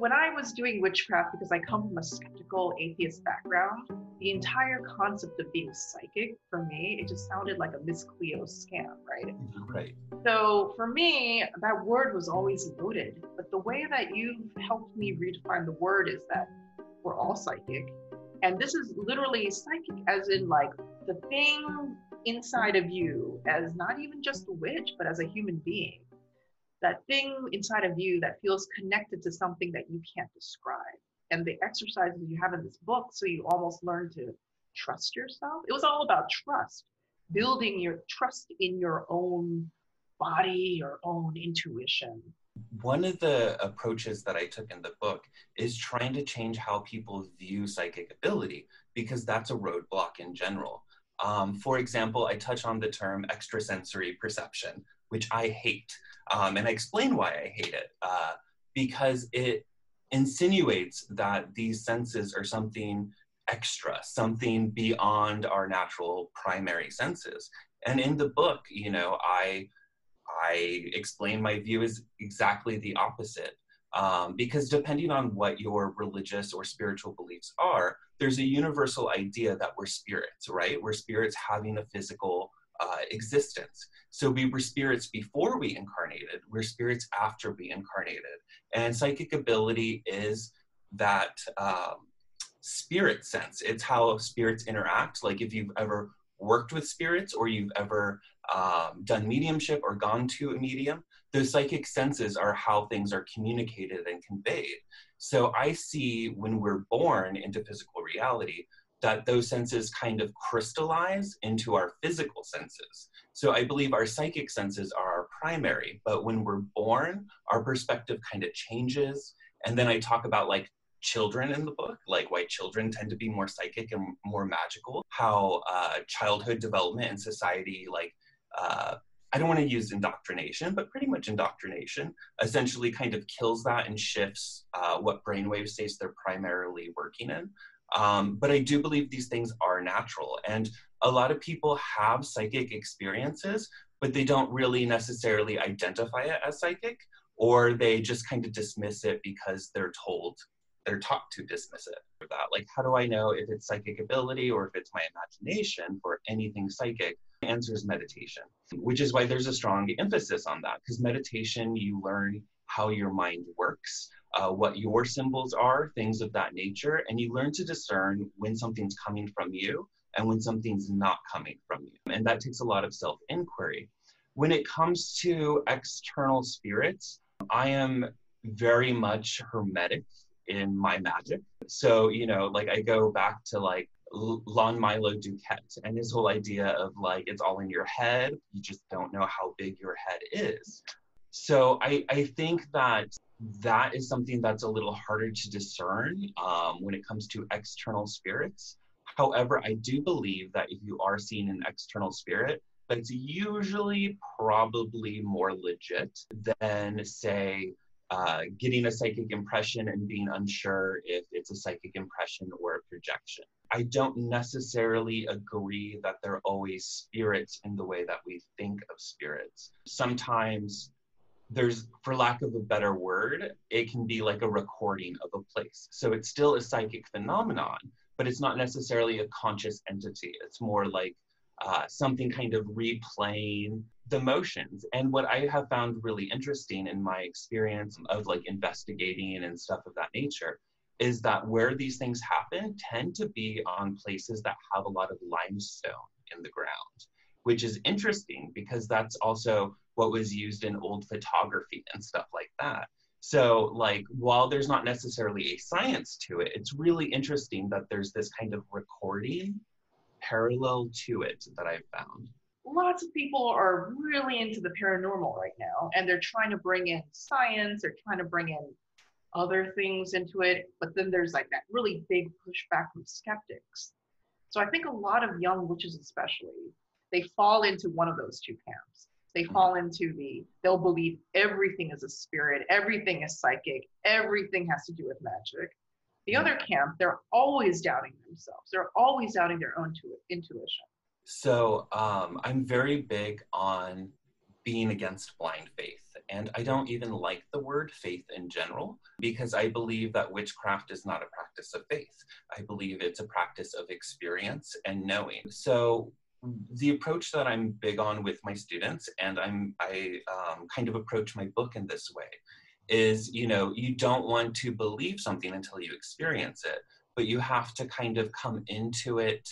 When I was doing witchcraft, because I come from a skeptical atheist background, the entire concept of being psychic, for me, it just sounded like a Miss Cleo scam, right? Right. So for me, that word was always loaded, but the way that you've helped me redefine the word is that we're all psychic. And this is literally psychic, as in like the thing inside of you, as not even just a witch, but as a human being. That thing inside of you that feels connected to something that you can't describe. And the exercises you have in this book, so you almost learn to trust yourself. It was all about trust, building your trust in your own body, your own intuition. One of the approaches that I took in the book is trying to change how people view psychic ability, because that's a roadblock in general. For example, I touch on the term extrasensory perception, which I hate. And I explain why I hate it, because it insinuates that these senses are something extra, something beyond our natural primary senses. And in the book, you know, I explain my view is exactly the opposite, because depending on what your religious or spiritual beliefs are, there's a universal idea that we're spirits, right? We're spirits having a physical existence. So we were spirits before we incarnated, we're spirits after we incarnated. And psychic ability is that spirit sense. It's how spirits interact. Like if you've ever worked with spirits or you've ever done mediumship or gone to a medium, those psychic senses are how things are communicated and conveyed. So I see when we're born into physical reality, that those senses kind of crystallize into our physical senses. So I believe our psychic senses are our primary, but when we're born, our perspective kind of changes. And then I talk about like children in the book, like why children tend to be more psychic and more magical, how childhood development and society, like, I don't want to use indoctrination, but pretty much indoctrination essentially kind of kills that and shifts what brainwave states they're primarily working in. But I do believe these things are natural, and a lot of people have psychic experiences, but they don't really necessarily identify it as psychic, or they just kind of dismiss it because they're taught to dismiss it. Like, how do I know if it's psychic ability or if it's my imagination or anything psychic? The answer is meditation, which is why there's a strong emphasis on that, because meditation, you learn how your mind works, what your symbols are, things of that nature, and you learn to discern when something's coming from you and when something's not coming from you. And that takes a lot of self-inquiry. When it comes to external spirits, I am very much hermetic in my magic. So, you know, like I go back to like Lon Milo Duquette and his whole idea of like, it's all in your head, you just don't know how big your head is. So I think that is something that's a little harder to discern when it comes to external spirits. However, I do believe that if you are seeing an external spirit, that's usually probably more legit than, say, getting a psychic impression and being unsure if it's a psychic impression or a projection. I don't necessarily agree that they're always spirits in the way that we think of spirits. Sometimes there's, for lack of a better word, it can be like a recording of a place. So it's still a psychic phenomenon, but it's not necessarily a conscious entity. It's more like something kind of replaying the motions. And what I have found really interesting in my experience of like investigating and stuff of that nature is that where these things happen tend to be on places that have a lot of limestone in the ground, which is interesting because that's also what was used in old photography and stuff like that. So like, while there's not necessarily a science to it, it's really interesting that there's this kind of recording parallel to it that I've found. Lots of people are really into the paranormal right now, and they're trying to bring in science, they're trying to bring in other things into it, but then there's like that really big pushback from skeptics. So I think a lot of young witches especially, they fall into one of those two camps. They fall into the, they'll believe everything is a spirit, everything is psychic, everything has to do with magic. The other camp, they're always doubting themselves. They're always doubting their own intuition. So I'm very big on being against blind faith. And I don't even like the word faith in general, because I believe that witchcraft is not a practice of faith. I believe it's a practice of experience and knowing. So the approach that I'm big on with my students, and I kind of approach my book in this way, is, you know, you don't want to believe something until you experience it, but you have to kind of come into it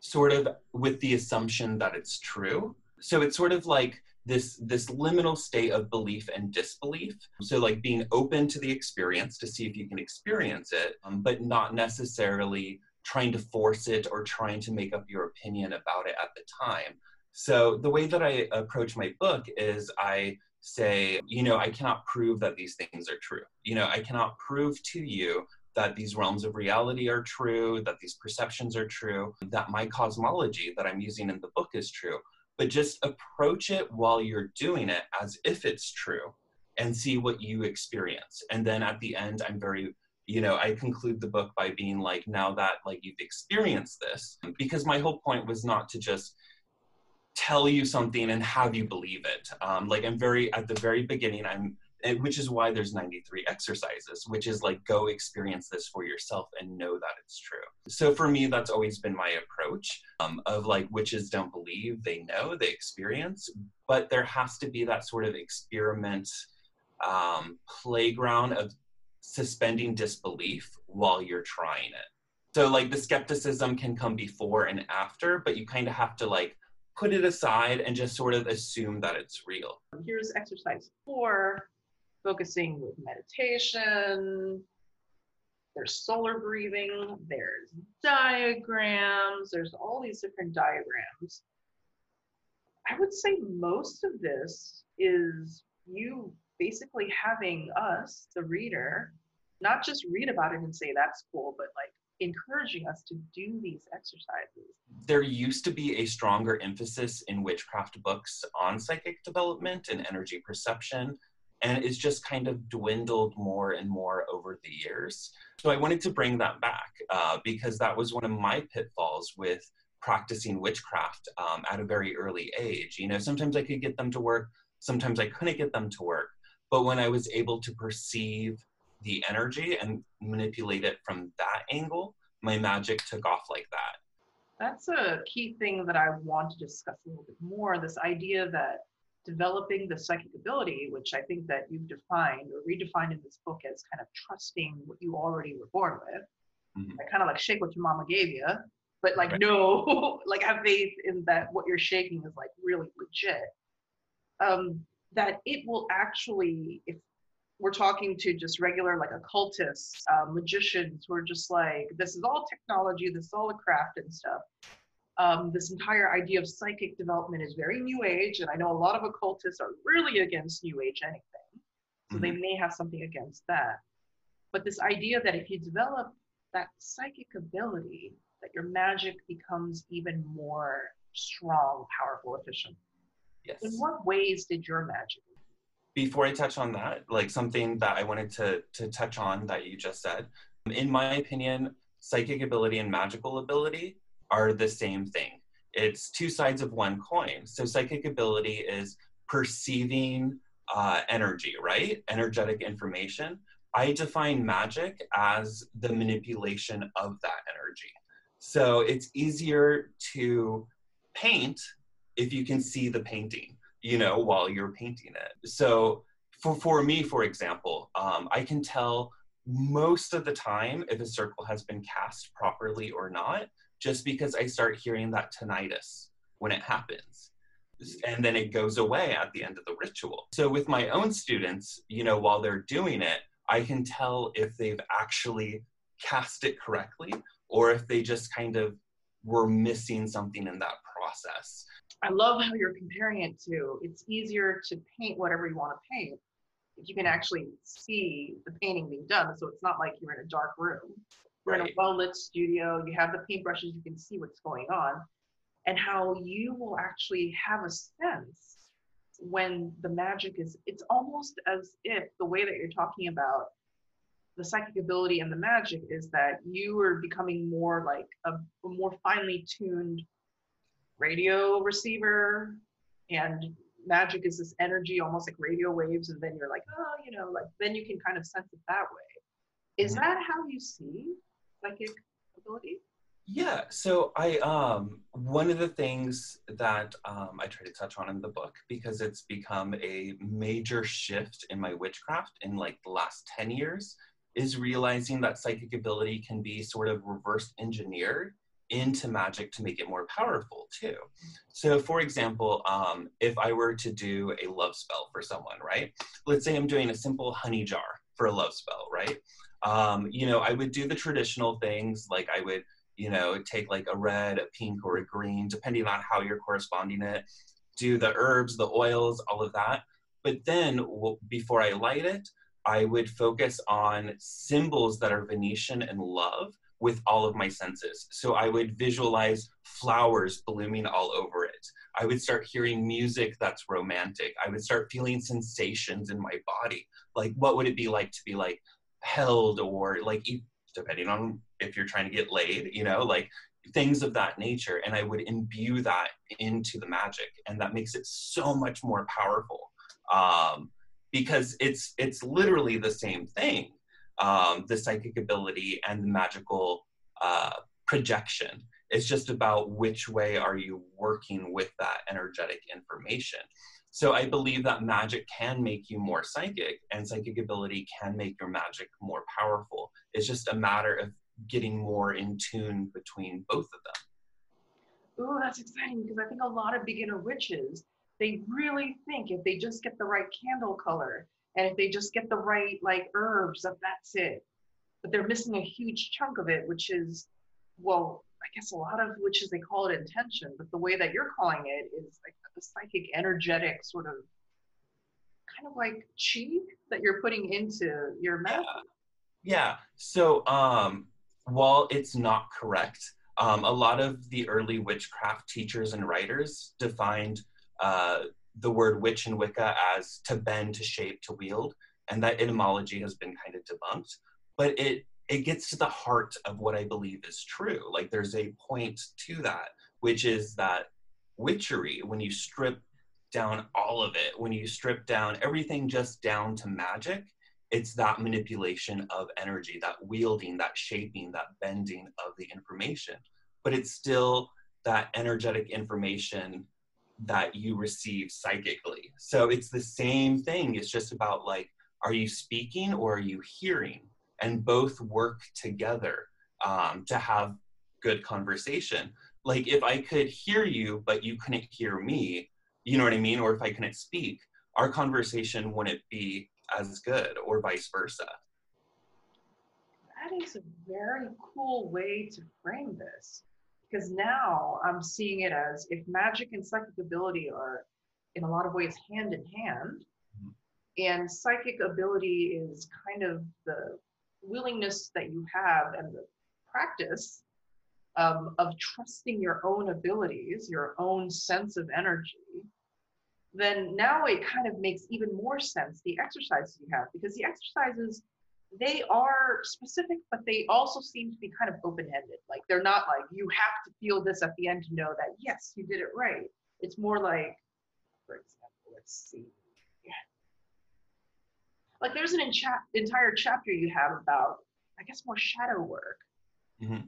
sort of with the assumption that it's true. So it's sort of like this liminal state of belief and disbelief. So like being open to the experience to see if you can experience it, but not necessarily trying to force it or trying to make up your opinion about it at the time. So the way that I approach my book is I say, you know, I cannot prove that these things are true. You know, I cannot prove to you that these realms of reality are true, that these perceptions are true, that my cosmology that I'm using in the book is true, but just approach it while you're doing it as if it's true and see what you experience. And then at the end, I'm very, you know, I conclude the book by being like, now that like you've experienced this, because my whole point was not to just tell you something and have you believe it. Like I'm very, at the very beginning, which is why there's 93 exercises, which is like, go experience this for yourself and know that it's true. So for me, that's always been my approach of like, witches don't believe, they know, they experience, but there has to be that sort of experiment playground of suspending disbelief while you're trying it. So like the skepticism can come before and after, but you kind of have to like put it aside and just sort of assume that it's real. Here's exercise 4, focusing with meditation. There's solar breathing, there's diagrams, there's all these different diagrams. I would say most of this is you basically having us, the reader, not just read about it and say that's cool, but like encouraging us to do these exercises. There used to be a stronger emphasis in witchcraft books on psychic development and energy perception, and it's just kind of dwindled more and more over the years. So I wanted to bring that back because that was one of my pitfalls with practicing witchcraft at a very early age. You know, sometimes I could get them to work, sometimes I couldn't get them to work. But when I was able to perceive the energy and manipulate it from that angle, my magic took off like that. That's a key thing that I want to discuss a little bit more, this idea that developing the psychic ability, which I think that you've defined or redefined in this book as kind of trusting what you already were born with, like kind of like shake what your mama gave you, but like, right. No, like have faith in that what you're shaking is like really legit. That it will actually, if we're talking to just regular like occultists, magicians who are just like, this is all technology, this is all a craft and stuff. This entire idea of psychic development is very new age, and I know a lot of occultists are really against new age anything. So they may have something against that. But this idea that if you develop that psychic ability, that your magic becomes even more strong, powerful, efficient. Yes. In what ways did your magic? Before I touch on that, like something that I wanted to touch on that you just said, in my opinion, psychic ability and magical ability are the same thing. It's two sides of one coin. So psychic ability is perceiving energy, right? Energetic information. I define magic as the manipulation of that energy. So it's easier to paint if you can see the painting, you know, while you're painting it. So for me, for example, I can tell most of the time if a circle has been cast properly or not, just because I start hearing that tinnitus when it happens. and then it goes away at the end of the ritual. So with my own students, you know, while they're doing it, I can tell if they've actually cast it correctly or if they just kind of were missing something in that process. I love how you're comparing it to, it's easier to paint whatever you want to paint if you can actually see the painting being done. So it's not like you're in a dark room. You're in a well-lit studio, you have the paintbrushes, you can see what's going on, and how you will actually have a sense when the magic is, it's almost as if the way that you're talking about the psychic ability and the magic is that you are becoming more like a more finely tuned radio receiver, and magic is this energy, almost like radio waves, and then you're like, oh, you know, like then you can kind of sense it that way. Is that how you see psychic ability? Yeah, so I, one of the things that I try to touch on in the book, because it's become a major shift in my witchcraft in like the last 10 years, is realizing that psychic ability can be sort of reverse engineered into magic to make it more powerful too. So for example, if I were to do a love spell for someone, right? Let's say I'm doing a simple honey jar for a love spell, right? You know, I would do the traditional things, like I would, you know, take like a red, a pink, or a green, depending on how you're corresponding it, do the herbs, the oils, all of that. But then before I light it, I would focus on symbols that are Venetian and love with all of my senses. So I would visualize flowers blooming all over it. I would start hearing music that's romantic. I would start feeling sensations in my body. Like, what would it be like to be like held, or like, depending on if you're trying to get laid, you know, like things of that nature. And I would imbue that into the magic. And that makes it so much more powerful, because it's literally the same thing, the psychic ability and the magical projection. It's just about which way are you working with that energetic information. So I believe that magic can make you more psychic, and psychic ability can make your magic more powerful. It's just a matter of getting more in tune between both of them. Ooh, that's exciting, because I think a lot of beginner witches, they really think if they just get the right candle color, and if they just get the right like herbs, that's it. But they're missing a huge chunk of it, which is, well, I guess a lot of witches, they call it intention, but the way that you're calling it is like a psychic, energetic sort of, kind of like chi that you're putting into your magic. Yeah. So while it's not correct, a lot of the early witchcraft teachers and writers defined the word witch and Wicca as to bend, to shape, to wield, and that etymology has been kind of debunked, but it gets to the heart of what I believe is true. Like, there's a point to that, which is that witchery, when you strip down all of it, when you strip down everything just down to magic, it's that manipulation of energy, that wielding, that shaping, that bending of the information. But it's still that energetic information that you receive psychically. So it's the same thing. It's just about like, are you speaking or are you hearing? And both work together to have good conversation. Like, if I could hear you, but you couldn't hear me, you know what I mean? Or if I couldn't speak, our conversation wouldn't be as good, or vice versa. That is a very cool way to frame this, because now I'm seeing it as, if magic and psychic ability are in a lot of ways hand in hand, and psychic ability is kind of the willingness that you have and the practice of trusting your own abilities, your own sense of energy, then now it kind of makes even more sense, the exercises you have, because the exercises, they are specific, but they also seem to be kind of open-ended. Like, they're not like, you have to feel this at the end to know that, yes, you did it right. It's more like, for example, let's see. Like, there's an entire chapter you have about, I guess, more shadow work. Mm-hmm.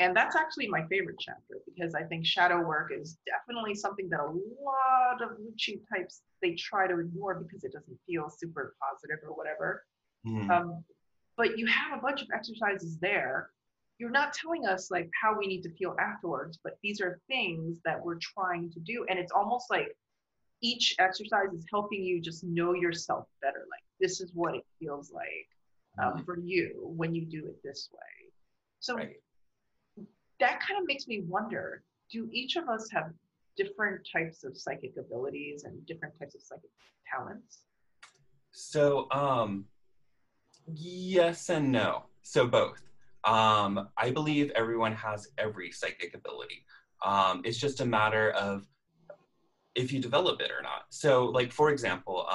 And that's actually my favorite chapter, because I think shadow work is definitely something that a lot of witchy types, they try to ignore because it doesn't feel super positive or whatever. Mm-hmm. But you have a bunch of exercises there. you're not telling us like how we need to feel afterwards, but these are things that we're trying to do. And it's almost like each exercise is helping you just know yourself better. Like, this is what it feels like for you when you do it this way. So that kind of makes me wonder, do each of us have different types of psychic abilities and different types of psychic talents? So yes and no. So both. I believe everyone has every psychic ability. It's just a matter of if you develop it or not. So like, for example,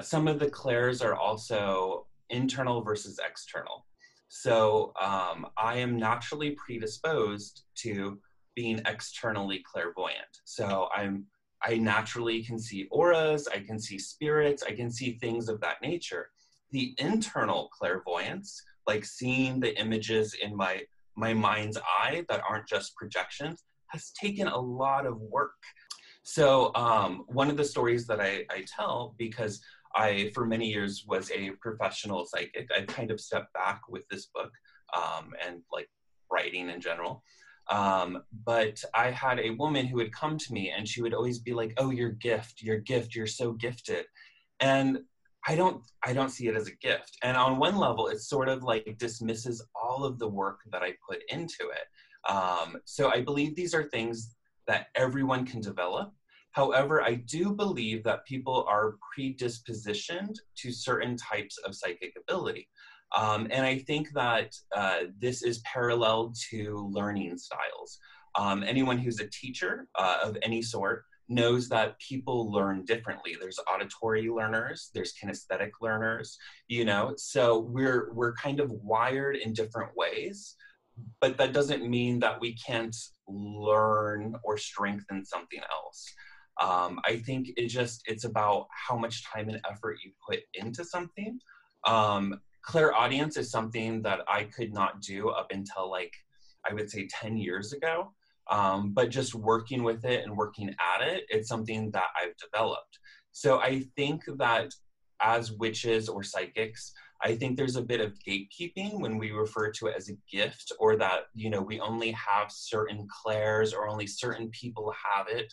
some of the clairs are also internal versus external. So I am naturally predisposed to being externally clairvoyant. So I naturally can see auras, I can see spirits, I can see things of that nature. The internal clairvoyance, like seeing the images in my mind's eye that aren't just projections, has taken a lot of work. So one of the stories that I tell, because I, for many years, was a professional psychic, I kind of stepped back with this book and like writing in general. But I had a woman who would come to me and she would always be like, oh, your gift, you're so gifted. And I don't see it as a gift. And on one level, it sort of like dismisses all of the work that I put into it. So I believe these are things that everyone can develop. However, I do believe that people are predispositioned to certain types of psychic ability. And I think that this is parallel to learning styles. Anyone who's a teacher of any sort knows that people learn differently. There's auditory learners, there's kinesthetic learners, you know? So we're kind of wired in different ways, but that doesn't mean that we can't learn or strengthen something else. I think it's about how much time and effort you put into something. Clairaudience is something that I could not do up until like, I would say 10 years ago. But just working with it and working at it, it's something that I've developed. So I think that as witches or psychics, I think there's a bit of gatekeeping when we refer to it as a gift, or that, you know, we only have certain clairs or only certain people have it.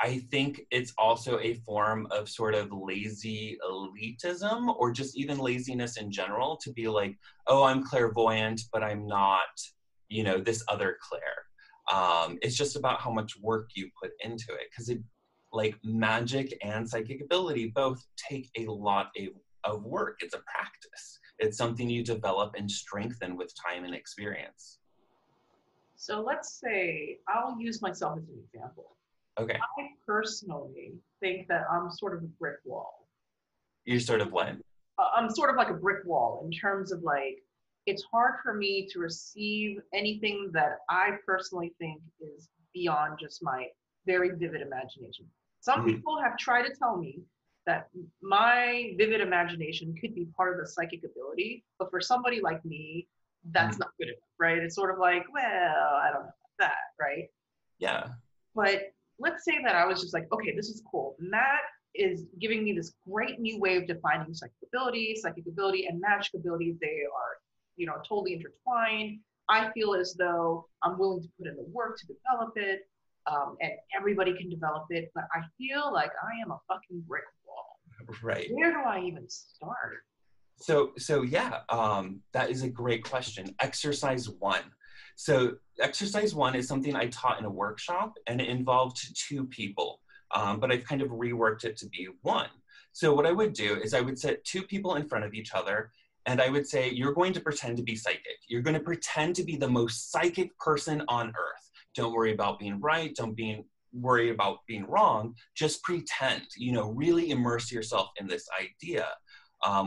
I think it's also a form of sort of lazy elitism, or just even laziness in general, to be like, oh, I'm clairvoyant, but I'm not, you know, this other clair. It's just about how much work you put into it, because it, like, magic and psychic ability both take a lot of work. It's a practice. It's something you develop and strengthen with time and experience. So let's say, I'll use myself as an example. Okay. I personally think that I'm sort of a brick wall. You're sort of what? I'm sort of like a brick wall in terms of like, it's hard for me to receive anything that I personally think is beyond just my very vivid imagination. Some people have tried to tell me that my vivid imagination could be part of the psychic ability, but for somebody like me, that's not good enough, right? It's sort of like, well, I don't know about that, right? Yeah. But let's say that I was just like, okay, this is cool. And that is giving me this great new way of defining psychic ability, and magic ability. They are, you know, totally intertwined. I feel as though I'm willing to put in the work to develop it, and everybody can develop it, but I feel like I am a fucking brick wall. Right. Where do I even start? So yeah, that is a great question. Exercise one. So exercise one is something I taught in a workshop, and it involved two people, but I've kind of reworked it to be one. So what I would do is I would set two people in front of each other, and I would say, you're going to pretend to be psychic. You're going to pretend to be the most psychic person on earth. Don't worry about being right. Don't worry about being wrong. Just pretend, you know, really immerse yourself in this idea.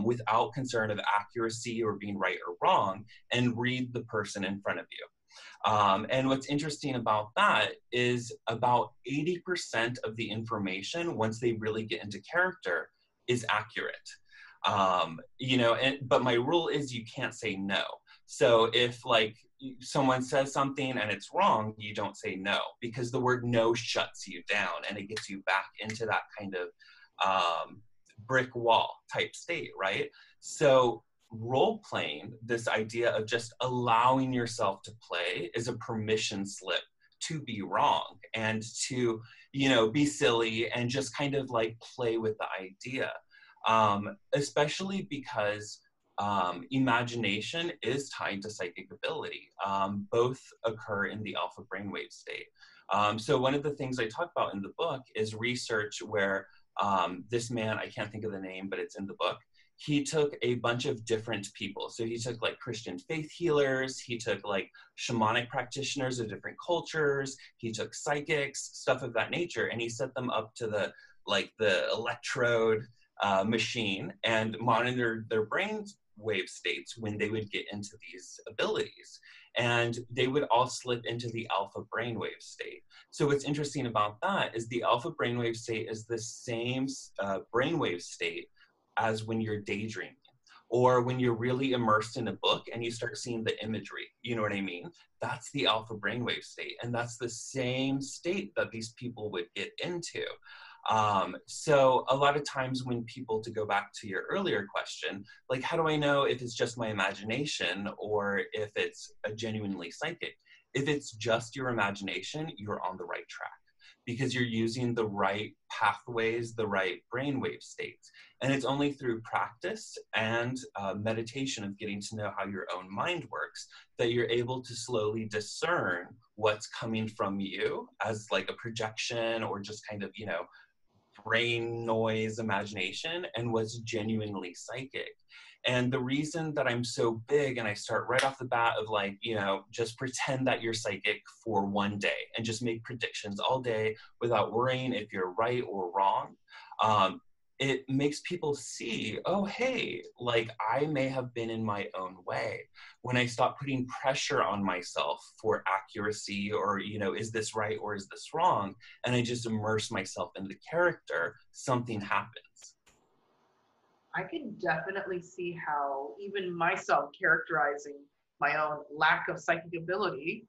Without concern of accuracy or being right or wrong, and read the person in front of you. And what's interesting about that is about 80% of the information, once they really get into character, is accurate. You know, but my rule is you can't say no. So if like someone says something and it's wrong, you don't say no, because the word no shuts you down and it gets you back into that kind of brick wall type state, right? So role-playing, this idea of just allowing yourself to play is a permission slip to be wrong and to, you know, be silly and just kind of like play with the idea, especially because imagination is tied to psychic ability. Both occur in the alpha brainwave state. So one of the things I talk about in the book is research where this man, I can't think of the name, but it's in the book, he took a bunch of different people. So he took like Christian faith healers, he took like shamanic practitioners of different cultures, he took psychics, stuff of that nature, and he set them up to the like the electrode machine and monitored their brains wave states when they would get into these abilities, and they would all slip into the alpha brainwave state. So what's interesting about that is the alpha brainwave state is the same brainwave state as when you're daydreaming or when you're really immersed in a book and you start seeing the imagery, you know what I mean? That's the alpha brainwave state, and that's the same state that these people would get into. So a lot of times when people, to go back to your earlier question, like how do I know if it's just my imagination or if it's a genuinely psychic? If it's just your imagination, you're on the right track because you're using the right pathways, the right brainwave states. And it's only through practice and meditation of getting to know how your own mind works that you're able to slowly discern what's coming from you as like a projection or just kind of, you know, brain noise, imagination, and what's genuinely psychic. And the reason that I'm so big and I start right off the bat of like, you know, just pretend that you're psychic for one day and just make predictions all day without worrying if you're right or wrong. It makes people see, oh, hey, like I may have been in my own way. When I stop putting pressure on myself for accuracy or, you know, is this right or is this wrong? And I just immerse myself in the character, something happens. I can definitely see how even myself characterizing my own lack of psychic ability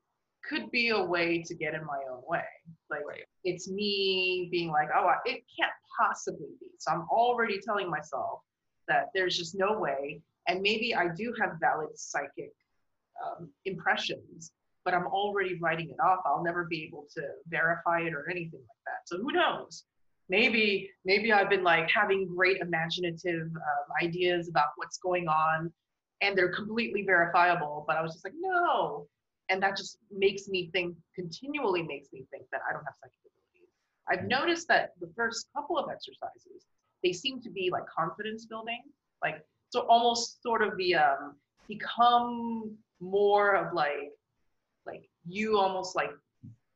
could be a way to get in my own way. Like, right. It's me being like, oh, it can't possibly be. So I'm already telling myself that there's just no way. And maybe I do have valid psychic impressions, but I'm already writing it off. I'll never be able to verify it or anything like that. So who knows? Maybe I've been like having great imaginative ideas about what's going on and they're completely verifiable, but I was just like, no. And that just continually makes me think that I don't have psychic abilities. I've noticed that the first couple of exercises, they seem to be like confidence building, like, so almost sort of the, become more of like you almost like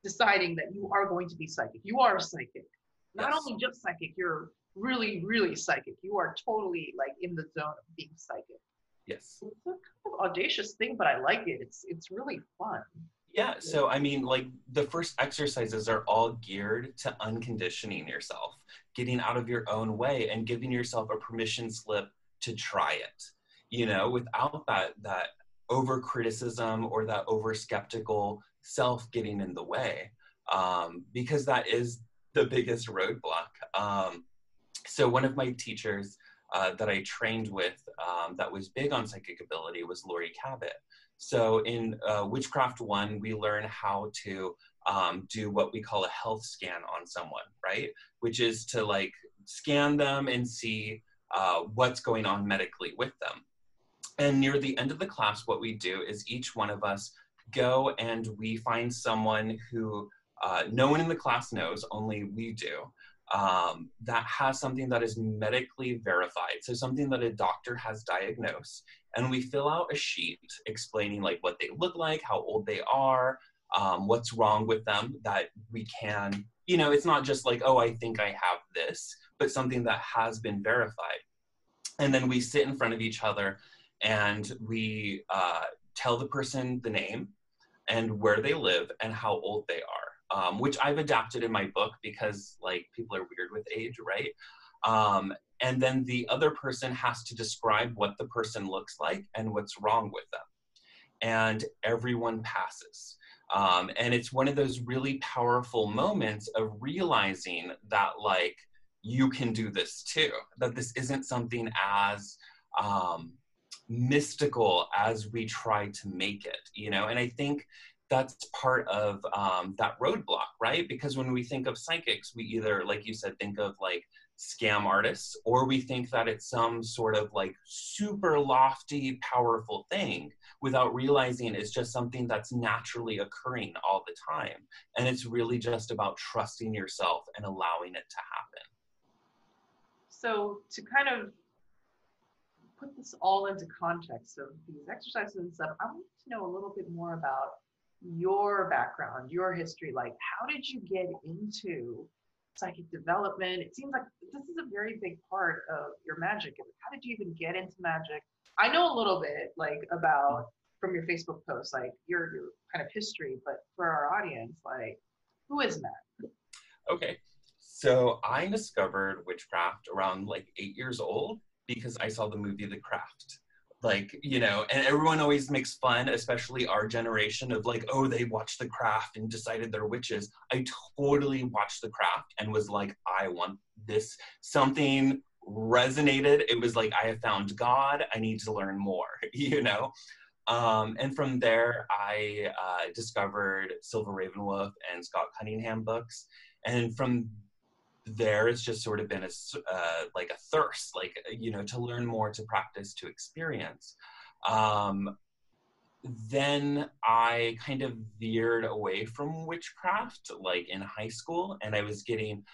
deciding that you are going to be psychic. You are psychic. Not yes. only just psychic, you're really, really psychic. You are totally like in the zone of being psychic. Yes. It's a kind of audacious thing, but I like it. It's really fun. Yeah, so I mean, like the first exercises are all geared to unconditioning yourself, getting out of your own way and giving yourself a permission slip to try it. You know, without that over-criticism or that over-skeptical self getting in the way, because that is the biggest roadblock. So one of my teachers that I trained with that was big on psychic ability was Laurie Cabot. So in Witchcraft 1, we learn how to do what we call a health scan on someone, right? Which is to like scan them and see what's going on medically with them. And near the end of the class, what we do is each one of us go and we find someone who no one in the class knows, only we do, that has something that is medically verified. So something that a doctor has diagnosed. And we fill out a sheet explaining like what they look like, how old they are, what's wrong with them, that we can, you know, it's not just like, oh, I think I have this, but something that has been verified. And then we sit in front of each other and we tell the person the name and where they live and how old they are. Which I've adapted in my book because like people are weird with age, right? And then the other person has to describe what the person looks like and what's wrong with them. And everyone passes. And it's one of those really powerful moments of realizing that like, you can do this too, that this isn't something as mystical as we try to make it, you know? And I think that's part of that roadblock, right? Because when we think of psychics, we either, like you said, think of like scam artists, or we think that it's some sort of like super lofty, powerful thing without realizing it's just something that's naturally occurring all the time. And it's really just about trusting yourself and allowing it to happen. So to kind of put this all into context of these exercises and stuff, I want to know a little bit more about your background, your history. Like, how did you get into psychic development? It seems like this is a very big part of your magic. How did you even get into magic? I know a little bit, like, about from your Facebook post, like your kind of history, but for our audience, like, who is Matt? Okay, so I discovered witchcraft around like 8 years old because I saw the movie The Craft. Like, you know, and everyone always makes fun, especially our generation, of like, oh, they watched The Craft and decided they're witches. I totally watched The Craft and was like, I want this. Something resonated. It was like, I have found God. I need to learn more, you know? And from there, I discovered Silver Ravenwolf and Scott Cunningham books. And from there, it's just sort of been a, like a thirst, like, you know, to learn more, to practice, to experience. Then I kind of veered away from witchcraft, like in high school, and I was getting,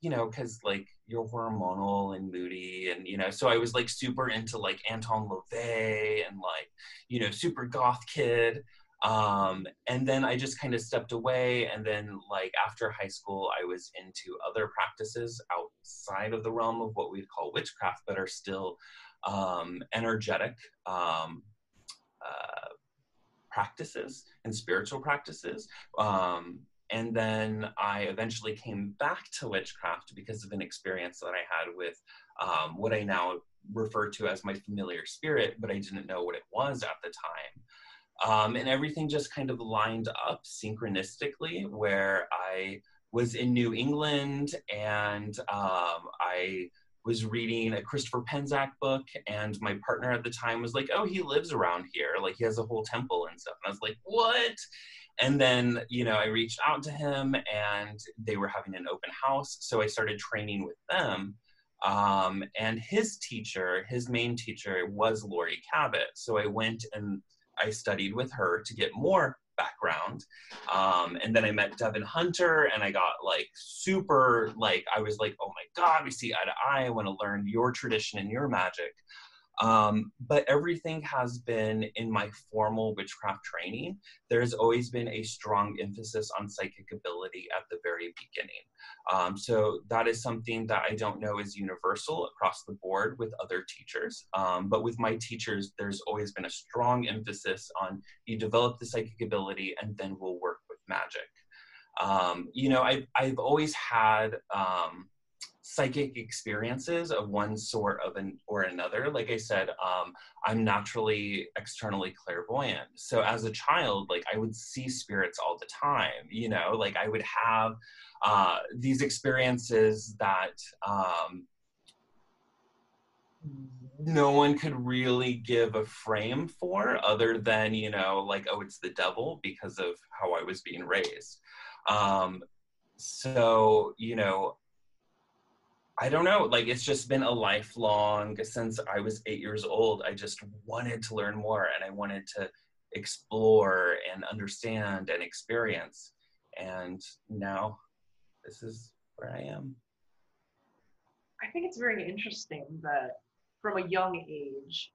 you know, because like you're hormonal and moody, and, you know, so I was like super into like Anton LaVey and like, you know, super goth kid. And then I just kind of stepped away. And then like after high school, I was into other practices outside of the realm of what we call witchcraft, but are still energetic practices and spiritual practices. And then I eventually came back to witchcraft because of an experience that I had with what I now refer to as my familiar spirit, but I didn't know what it was at the time. And everything just kind of lined up synchronistically, where I was in New England and I was reading a Christopher Penzack book, and my partner at the time was like, oh, he lives around here. Like, he has a whole temple and stuff. And I was like, what? And then, you know, I reached out to him and they were having an open house. So I started training with them. And his teacher, his main teacher, was Laurie Cabot. So I went and I studied with her to get more background. And then I met Devin Hunter, and I got like super, like, I was like, oh my God, we see eye to eye. I want to learn your tradition and your magic. But everything has been in my formal witchcraft training. There's always been a strong emphasis on psychic ability at the very beginning. So that is something that I don't know is universal across the board with other teachers. But with my teachers, there's always been a strong emphasis on you develop the psychic ability and then we'll work with magic. You know, I've always had psychic experiences of one sort of or another. Like I said, I'm naturally externally clairvoyant. So as a child, like, I would see spirits all the time, you know, like I would have these experiences that no one could really give a frame for, other than, you know, like, oh, it's the devil, because of how I was being raised. So, you know, I don't know, like, it's just been a lifelong, since I was 8 years old, I just wanted to learn more, and I wanted to explore and understand and experience. And now this is where I am. I think it's very interesting that from a young age,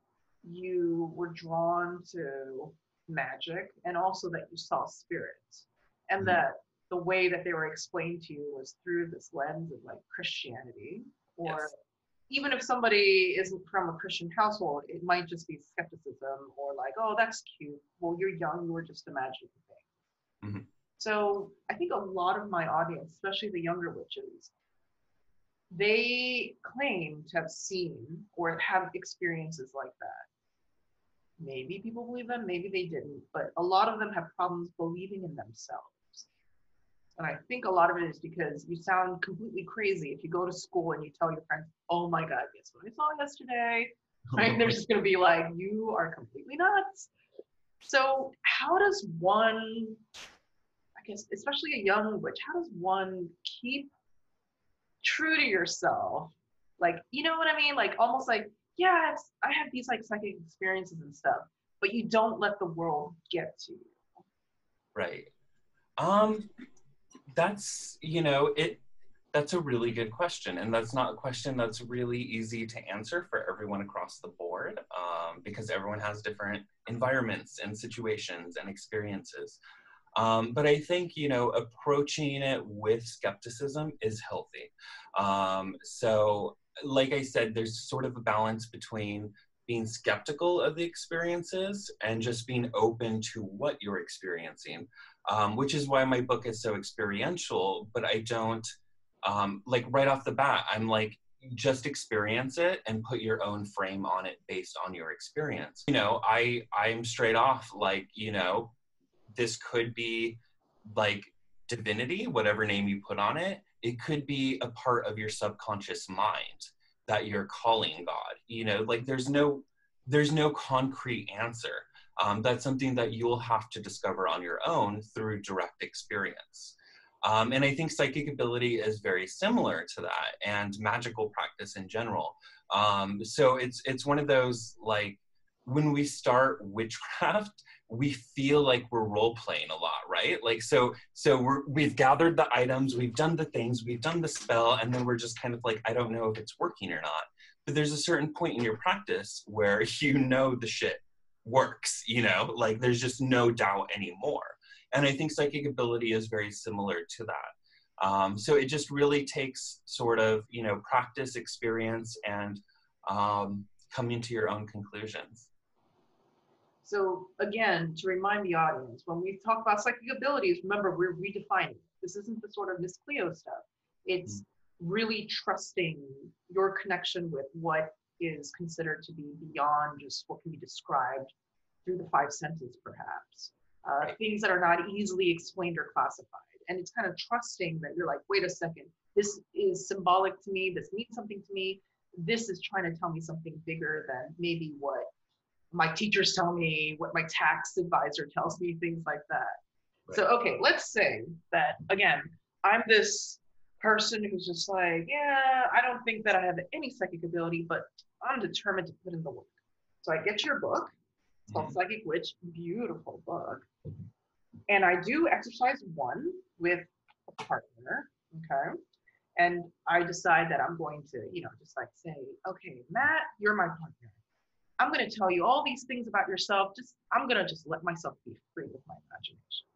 you were drawn to magic, and also that you saw spirits, and that the way that they were explained to you was through this lens of like Christianity, or even if somebody isn't from a Christian household, it might just be skepticism, or like, oh, that's cute. Well, you're young, you were just imagining things. So I think a lot of my audience, especially the younger witches, they claim to have seen or have experiences like that. Maybe people believe them, maybe they didn't, but a lot of them have problems believing in themselves. And I think a lot of it is because you sound completely crazy if you go to school and you tell your friends, oh my God, guess what I saw yesterday? right? They're just going to be like, you are completely nuts. So how does one, I guess, especially a young witch, how does one keep true to yourself? Like, you know what I mean? Like, almost like, yeah, I have these like psychic experiences and stuff, but you don't let the world get to you. Right. That's, you know, that's a really good question. And that's not a question that's really easy to answer for everyone across the board, because everyone has different environments and situations and experiences. But I think, you know, approaching it with skepticism is healthy. So like I said, there's sort of a balance between being skeptical of the experiences and just being open to what you're experiencing, which is why my book is so experiential, but I don't, like right off the bat, I'm like, just experience it and put your own frame on it based on your experience. You know, I'm straight off like, you know, this could be like divinity, whatever name you put on it. It could be a part of your subconscious mind that you're calling God, you know, like there's no concrete answer. That's something that you'll have to discover on your own through direct experience. And I think psychic ability is very similar to that, and magical practice in general. So it's one of those, like, when we start witchcraft, we feel like we're role-playing a lot, right? Like, so we've gathered the items, we've done the things, we've done the spell, and then we're just kind of like, I don't know if it's working or not. But there's a certain point in your practice where you know the shit works, you know? Like, there's just no doubt anymore. And I think psychic ability is very similar to that. So it just really takes sort of, you know, practice, experience, and coming to your own conclusions. So again, to remind the audience, when we talk about psychic abilities, remember, we're redefining. This isn't the sort of Miss Cleo stuff. It's really trusting your connection with what is considered to be beyond just what can be described through the five senses, perhaps. Things that are not easily explained or classified. And it's kind of trusting that you're like, wait a second, this is symbolic to me, this means something to me, this is trying to tell me something bigger than maybe what my teachers tell me, what my tax advisor tells me, things like that. Right. So, okay, let's say that, again, I'm this person who's just like, yeah, I don't think that I have any psychic ability, but I'm determined to put in the work. So I get your book. It's called Psychic Witch, beautiful book. And I do exercise one with a partner, okay? And I decide that I'm going to, you know, just like say, okay, Matt, you're my partner. I'm going to tell you all these things about yourself. I'm going to just let myself be free with my imagination.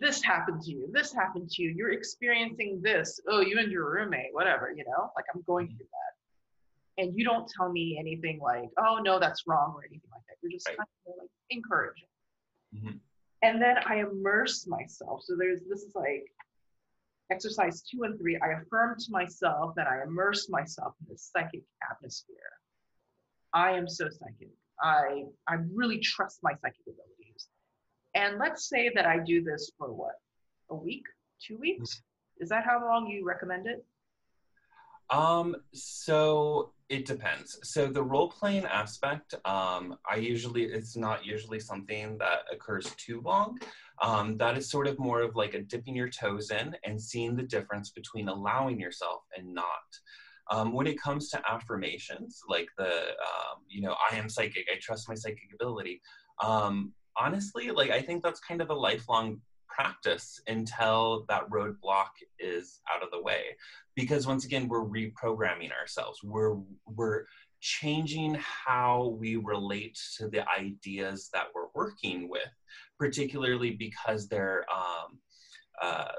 This happened to you. This happened to you. You're experiencing this. Oh, you and your roommate, whatever, you know, like I'm going through that. And you don't tell me anything like, oh, no, that's wrong or anything like that. You're just kind of like encouraging. Mm-hmm. And then I immerse myself. So this is like exercise 2 and 3. I affirm to myself that I immerse myself in this psychic atmosphere. I am so psychic. I really trust my psychic abilities. And let's say that I do this for what? A week? 2 weeks? Is that how long you recommend it? So it depends. So the role-playing aspect, it's not usually something that occurs too long. That is sort of more of like a dipping your toes in and seeing the difference between allowing yourself and not. When it comes to affirmations, like the, you know, I am psychic, I trust my psychic ability. Honestly, like, I think that's kind of a lifelong practice until that roadblock is out of the way, because once again, we're reprogramming ourselves. We're changing how we relate to the ideas that we're working with, particularly because they're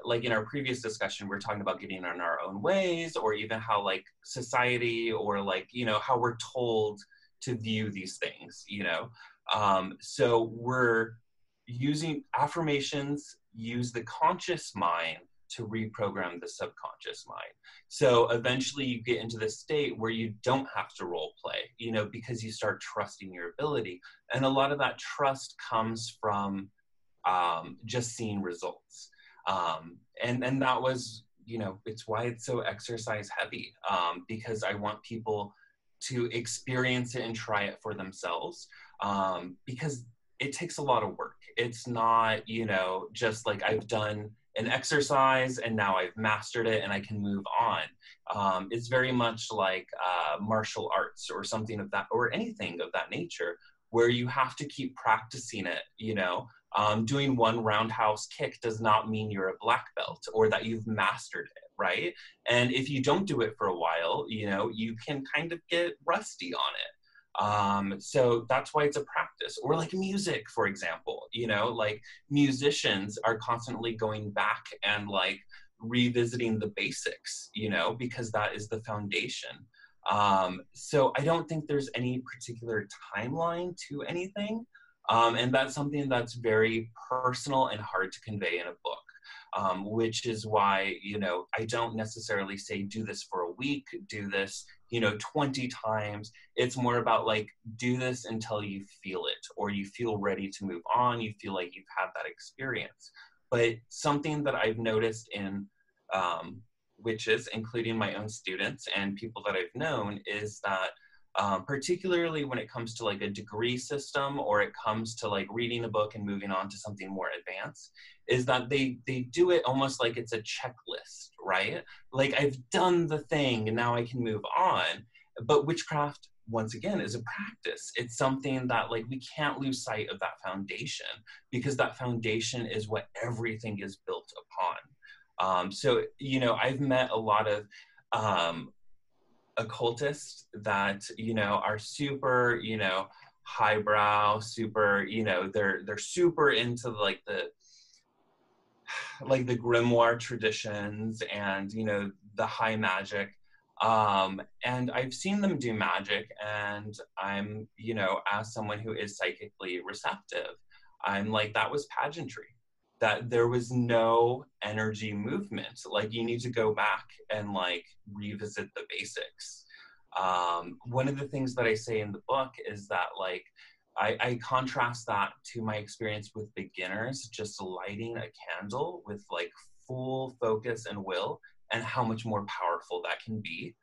like in our previous discussion, we're talking about getting in our own ways, or even how like society or like, you know, how we're told to view these things, you know. So we're using affirmations, use the conscious mind to reprogram the subconscious mind. So eventually you get into this state where you don't have to role play, you know, because you start trusting your ability. And a lot of that trust comes from just seeing results. And that was, you know, it's why it's so exercise heavy, because I want people to experience it and try it for themselves, because it takes a lot of work. It's not, you know, just like I've done an exercise and now I've mastered it and I can move on. It's very much like martial arts or something of that, or anything of that nature, where you have to keep practicing it, you know. Doing one roundhouse kick does not mean you're a black belt or that you've mastered it, right? And if you don't do it for a while, you know, you can kind of get rusty on it. So that's why it's a practice. Or like music, for example, you know, like musicians are constantly going back and like revisiting the basics, you know, because that is the foundation. So I don't think there's any particular timeline to anything. And that's something that's very personal and hard to convey in a book, which is why, you know, I don't necessarily say do this for a week, do this, you know, 20 times. It's more about like, do this until you feel it, or you feel ready to move on, you feel like you've had that experience. But something that I've noticed in witches, including my own students and people that I've known, is that particularly when it comes to like a degree system, or it comes to like reading a book and moving on to something more advanced, is that they do it almost like it's a checklist, right? Like I've done the thing and now I can move on. But witchcraft, once again, is a practice. It's something that like we can't lose sight of that foundation, because that foundation is what everything is built upon. So, you know, I've met a lot of occultists that, you know, are super, you know, highbrow, super, you know, they're super into like the grimoire traditions and, you know, the high magic. And I've seen them do magic, and I'm, you know, as someone who is psychically receptive, I'm like, that was pageantry. That there was no energy movement. Like, you need to go back and like revisit the basics. One of the things that I say in the book is that like, I contrast that to my experience with beginners, just lighting a candle with like full focus and will, and how much more powerful that can be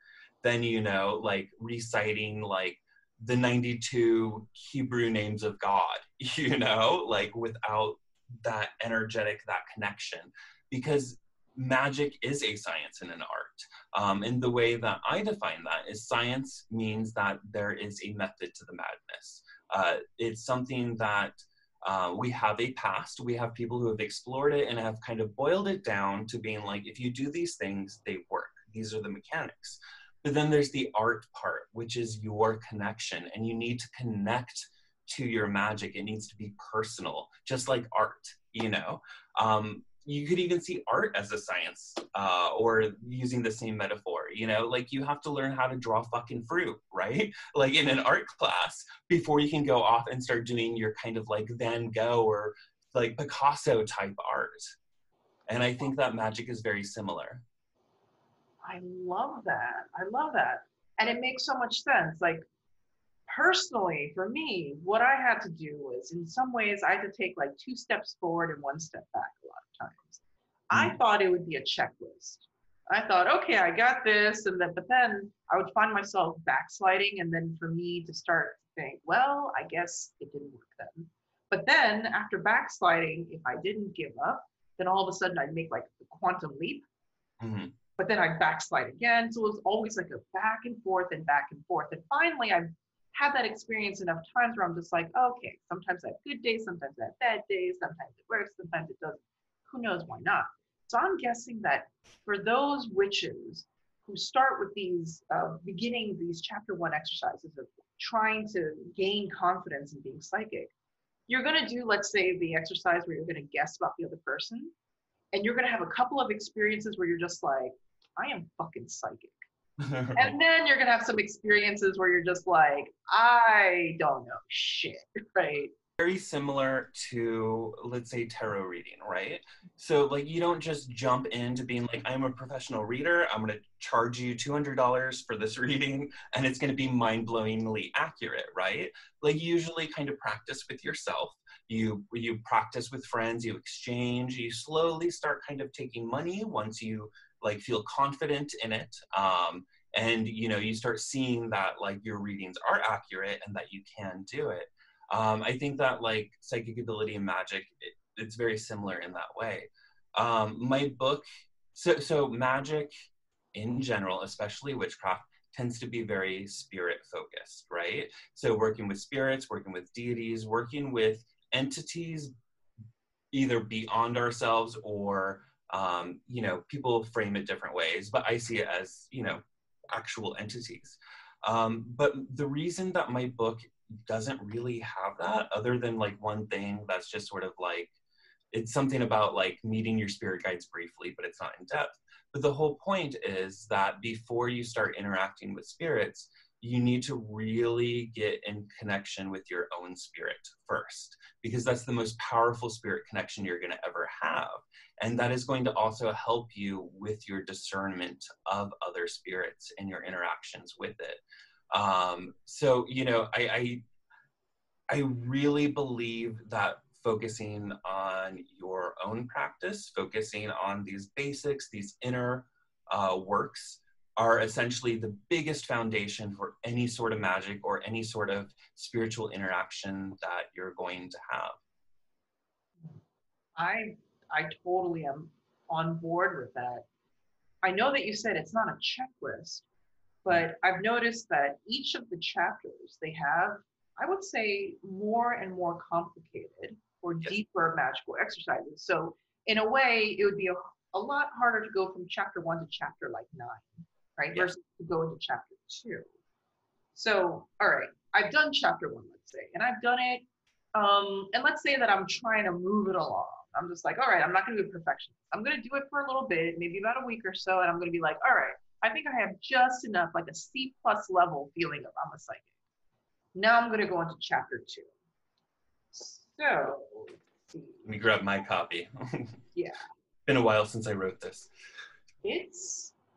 than, you know, like reciting like the 92 Hebrew names of God, you know, like without that energetic, that connection, because magic is a science and an art. And the way that I define that is, science means that there is a method to the madness. It's something that we have a past, we have people who have explored it and have kind of boiled it down to being like, if you do these things, they work. These are the mechanics. But then there's the art part, which is your connection, and you need to connect to your magic. It needs to be personal, just like art, you know. You could even see art as a science, or using the same metaphor, you know, like you have to learn how to draw fucking fruit, right? Like in an art class, before you can go off and start doing your kind of like Van Gogh or like Picasso type art. And I think that magic is very similar. I love that. I love that. And it makes so much sense. Like, personally, for me, what I had to do was, in some ways, I had to take like 2 steps forward and 1 step back a lot of times. I thought it would be a checklist. I thought, okay, I got this, and then, but then I would find myself backsliding, and then for me to start to think, well, I guess it didn't work then. But then after backsliding, if I didn't give up, then all of a sudden I'd make like the quantum leap. Mm-hmm. But then I'd backslide again. So it was always like a back and forth. And finally, I've had that experience enough times where I'm just like, okay, sometimes I have good days, sometimes I have bad days, sometimes it works, sometimes it doesn't. Who knows, why not? So I'm guessing that for those witches who start with these, beginning these chapter 1 exercises of trying to gain confidence in being psychic, you're going to do, let's say, the exercise where you're going to guess about the other person, and you're going to have a couple of experiences where you're just like, I am fucking psychic. And then you're going to have some experiences where you're just like, I don't know shit, right? Very similar to, let's say, tarot reading, right? So, like, you don't just jump into being like, I'm a professional reader, I'm going to charge you $200 for this reading, and it's going to be mind-blowingly accurate, right? Like, you usually kind of practice with yourself. You practice with friends, you exchange, you slowly start kind of taking money once you like feel confident in it, And, you know, you start seeing that, like, your readings are accurate and that you can do it. I think that, like, psychic ability and magic, it's very similar in that way. My book, so magic in general, especially witchcraft, tends to be very spirit focused, right? So working with spirits, working with deities, working with entities either beyond ourselves or, you know, people frame it different ways, but I see it as, you know, actual entities. But the reason that my book doesn't really have that, other than like one thing that's just sort of like, it's something about like meeting your spirit guides briefly, but it's not in depth. But the whole point is that before you start interacting with spirits, you need to really get in connection with your own spirit first, because that's the most powerful spirit connection you're going to ever have. And that is going to also help you with your discernment of other spirits and your interactions with it. So, you know, I really believe that focusing on your own practice, focusing on these basics, these inner works, are essentially the biggest foundation for any sort of magic or any sort of spiritual interaction that you're going to have. I totally am on board with that. I know that you said it's not a checklist, but I've noticed that each of the chapters, they have, I would say, more and more complicated or deeper magical exercises. So in a way, it would be a lot harder to go from chapter 1 to chapter like 9. Right? Versus to go into chapter 2. So, all right, I've done chapter 1, let's say, and I've done it, and let's say that I'm trying to move it along. I'm just like, all right, I'm not going to be a perfectionist. I'm going to do it for a little bit, maybe about a week or so, and I'm going to be like, all right, I think I have just enough, like a C+ level feeling of I'm a psychic. Now I'm going to go into chapter 2. So, let's see. Let me grab my copy. Yeah. Been a while since I wrote this.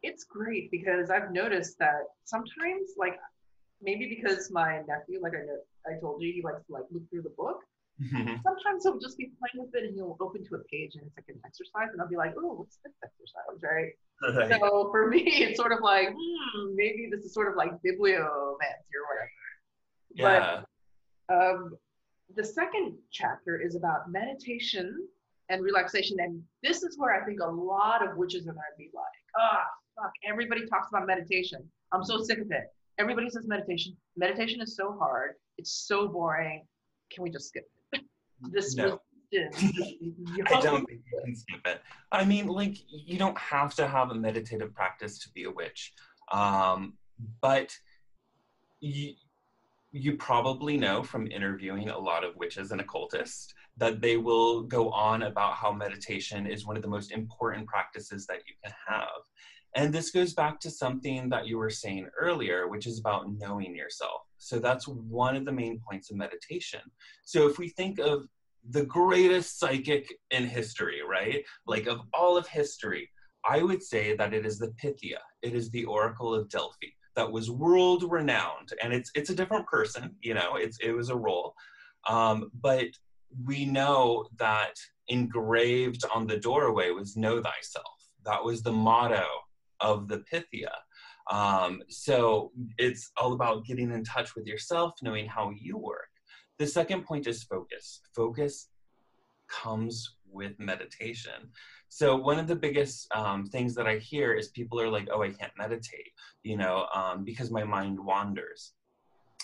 It's great because I've noticed that sometimes, like, maybe because my nephew, like I told you, he likes to like look through the book. Mm-hmm. Sometimes he'll just be playing with it and he'll open to a page and it's like an exercise and I'll be like, oh, what's this exercise, right? So for me, it's sort of like, maybe this is sort of like bibliomancy or whatever. Yeah. But the second chapter is about meditation and relaxation. And this is where I think a lot of witches are going to be like, fuck, everybody talks about meditation. I'm so sick of it. Everybody says meditation. Meditation is so hard. It's so boring. Can we just skip it? No. I don't think you can skip it. I mean, like, you don't have to have a meditative practice to be a witch. But you probably know from interviewing a lot of witches and occultists that they will go on about how meditation is one of the most important practices that you can have. And this goes back to something that you were saying earlier, which is about knowing yourself. So that's one of the main points of meditation. So if we think of the greatest psychic in history, right? Like of all of history, I would say that it is the Pythia. It is the Oracle of Delphi that was world renowned. And it's a different person, you know, it was a role. But we know that engraved on the doorway was "Know Thyself." That was the motto of the Pythia. So it's all about getting in touch with yourself, knowing how you work. The second point is focus. Focus comes with meditation. So one of the biggest things that I hear is people are like, oh, I can't meditate, you know, because my mind wanders.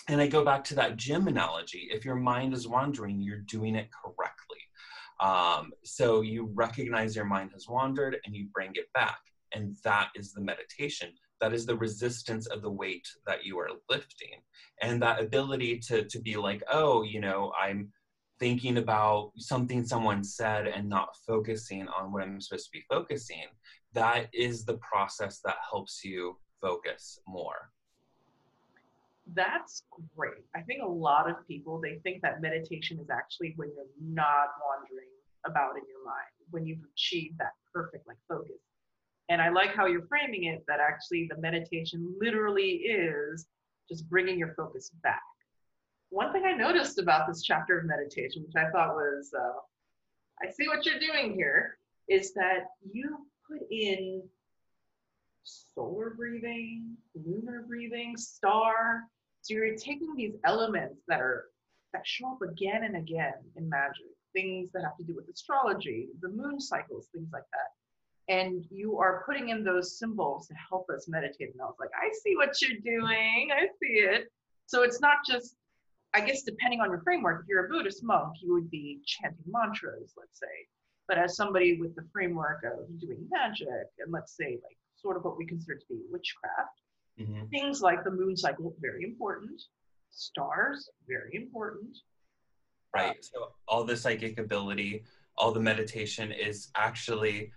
And I go back to that gym analogy. If your mind is wandering, you're doing it correctly. So you recognize your mind has wandered and you bring it back. And that is the meditation. That is the resistance of the weight that you are lifting. And that ability to be like, oh, you know, I'm thinking about something someone said and not focusing on what I'm supposed to be focusing. That is the process that helps you focus more. That's great. I think a lot of people, they think that meditation is actually when you're not wandering about in your mind, when you've achieved that perfect like focus. And I like how you're framing it, that actually the meditation literally is just bringing your focus back. One thing I noticed about this chapter of meditation, which I thought was, I see what you're doing here, is that you put in solar breathing, lunar breathing, star. So you're taking these elements that are that show up again and again in magic, things that have to do with astrology, the moon cycles, things like that. And you are putting in those symbols to help us meditate. And I was like, I see what you're doing. I see it. So it's not just, I guess, depending on your framework, if you're a Buddhist monk, you would be chanting mantras, let's say. But as somebody with the framework of doing magic, and let's say like sort of what we consider to be witchcraft, mm-hmm. things like the moon cycle, very important. Stars, very important. Right. So all the psychic ability, all the meditation is actually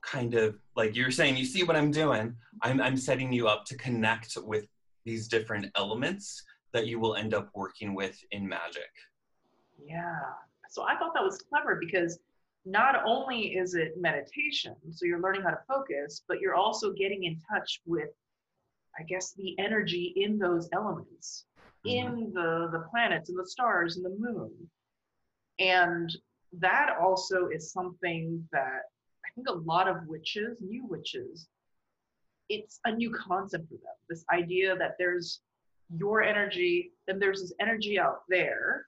kind of like you're saying, you see what I'm doing. I'm setting you up to connect with these different elements that you will end up working with in magic. Yeah. So I thought that was clever because not only is it meditation, so you're learning how to focus, but you're also getting in touch with, I guess, the energy in those elements, in the planets and the stars and the moon. And that also is something that I think a lot of witches, new witches, it's a new concept for them. This idea that there's your energy, then there's this energy out there,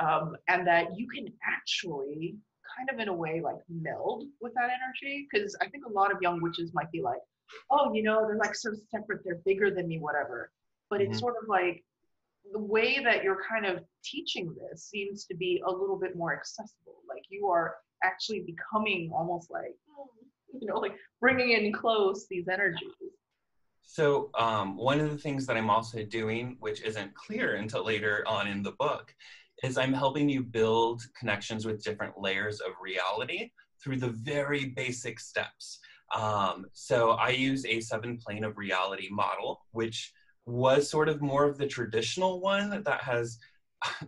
and that you can actually kind of in a way like meld with that energy. Because I think a lot of young witches might be like, oh, you know, they're like so separate, they're bigger than me, whatever. But mm-hmm. it's sort of like, the way that you're kind of teaching this seems to be a little bit more accessible. Like you are actually becoming almost like, you know, like bringing in close these energies. So one of the things that I'm also doing, which isn't clear until later on in the book, is I'm helping you build connections with different layers of reality through the very basic steps. So I use a 7 plane of reality model, which was sort of more of the traditional one that has,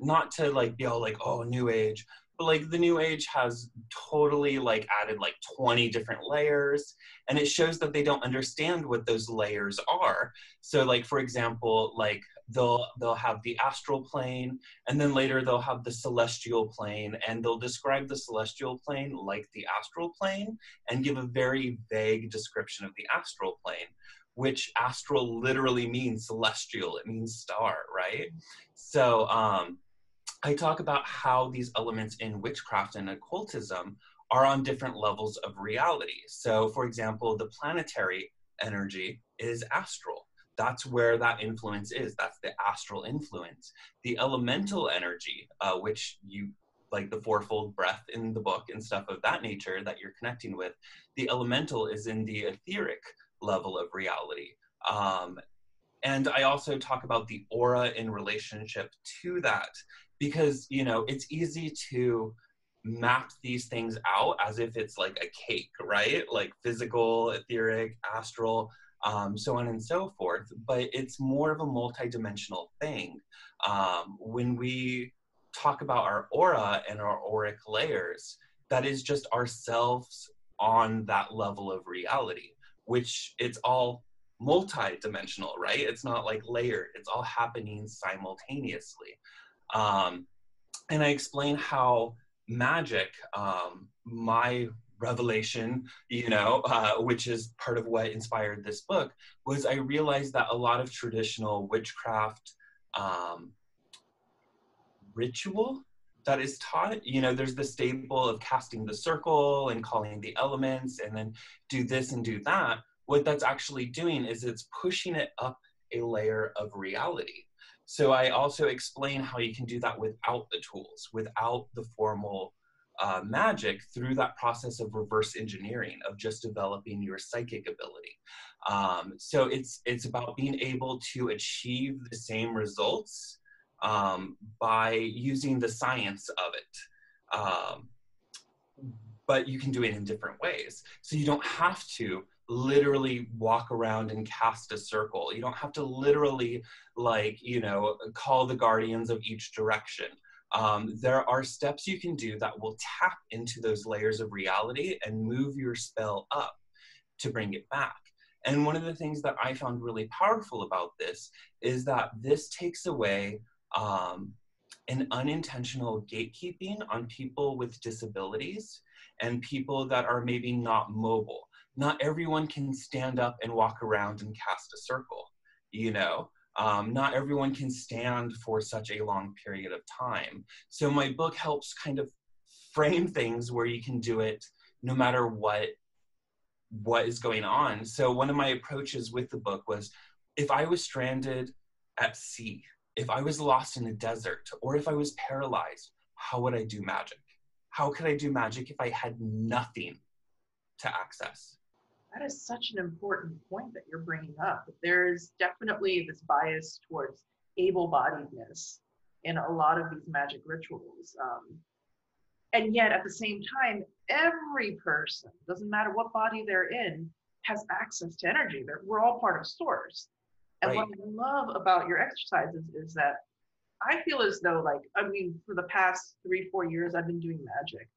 not to like be all like, oh, new age, but like the new age has totally like added like 20 different layers, and it shows that they don't understand what those layers are. So like, for example, like they'll have the astral plane, and then later they'll have the celestial plane, and they'll describe the celestial plane like the astral plane and give a very vague description of the astral plane, which astral literally means celestial, it means star, right? So I talk about how these elements in witchcraft and occultism are on different levels of reality. So for example, the planetary energy is astral. That's where that influence is, that's the astral influence. The elemental energy, which you, like the fourfold breath in the book and stuff of that nature that you're connecting with, the elemental is in the etheric level of reality. And I also talk about the aura in relationship to that, because, you know, it's easy to map these things out as if it's like a cake, right? Like physical, etheric, astral, so on and so forth. But it's more of a multidimensional thing. When we talk about our aura and our auric layers, that is just ourselves on that level of reality, which it's all multi-dimensional, right? It's not like layered, it's all happening simultaneously. And I explain how magic, my revelation, you know, which is part of what inspired this book, was I realized that a lot of traditional witchcraft ritual that is taught, you know, there's the staple of casting the circle and calling the elements and then do this and do that. What that's actually doing is it's pushing it up a layer of reality. So I also explain how you can do that without the tools, without the formal magic, through that process of reverse engineering, of just developing your psychic ability. So it's about being able to achieve the same results by using the science of it. But you can do it in different ways. So you don't have to literally walk around and cast a circle. You don't have to literally, like, you know, call the guardians of each direction. There are steps you can do that will tap into those layers of reality and move your spell up to bring it back. And one of the things that I found really powerful about this is that this takes away an unintentional gatekeeping on people with disabilities and people that are maybe not mobile. not everyone can stand up and walk around and cast a circle, you know. Not everyone can stand for such a long period of time. So my book helps kind of frame things where you can do it no matter what is going on. So one of my approaches with the book was, if I was stranded at sea, if I was lost in a desert, or if I was paralyzed, how would I do magic? How could I do magic if I had nothing to access? That is such an important point that you're bringing up. There's definitely this bias towards able-bodiedness in a lot of these magic rituals. And yet at the same time, every person, doesn't matter what body they're in, has access to energy. We're all part of source. And right. What I love about your exercises is that I feel as though, like, I mean, for the past 3-4 years, I've been doing magic.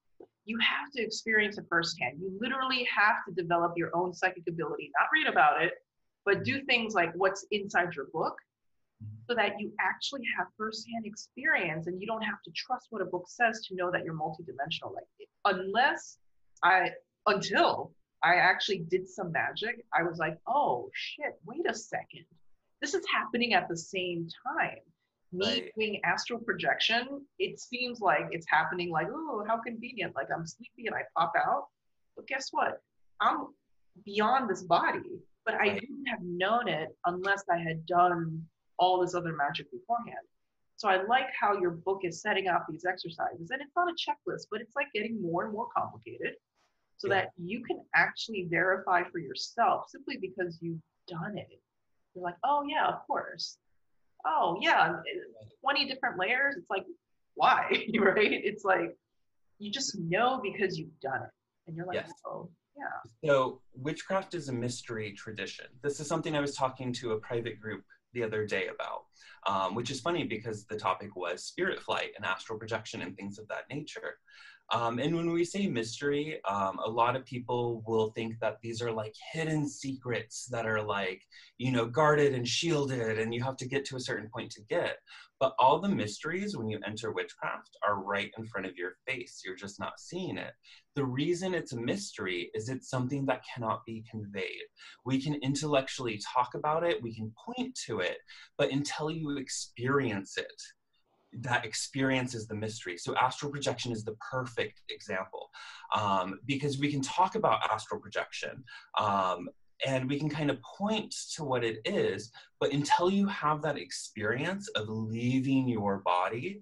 You have to experience it firsthand. You literally have to develop your own psychic ability, not read about it, but do things like what's inside your book so that you actually have firsthand experience, and you don't have to trust what a book says to know that you're multidimensional. Like, until I actually did some magic, I was like, oh shit, wait a second. This is happening at the same time. Me doing astral projection, it seems like it's happening, like, oh, how convenient, like I'm sleepy and I pop out. But guess what? I'm beyond this body, but I didn't have known it unless I had done all this other magic beforehand. So I like how your book is setting out these exercises, and it's not a checklist, but it's like getting more and more complicated so that you can actually verify for yourself simply because you've done it. You're like, oh yeah, of course. Oh yeah, 20 different layers. It's like, why, right? It's like, you just know because you've done it. And you're like, oh, yeah. So witchcraft is a mystery tradition. This is something I was talking to a private group the other day about, which is funny because the topic was spirit flight and astral projection and things of that nature. And when we say mystery, a lot of people will think that these are like hidden secrets that are like, you know, guarded and shielded and you have to get to a certain point to get. But all the mysteries when you enter witchcraft are right in front of your face. You're just not seeing it. The reason it's a mystery is it's something that cannot be conveyed. We can intellectually talk about it. We can point to it. But until you experience it, that experience is the mystery. So astral projection is the perfect example, because we can talk about astral projection and we can kind of point to what it is, but until you have that experience of leaving your body,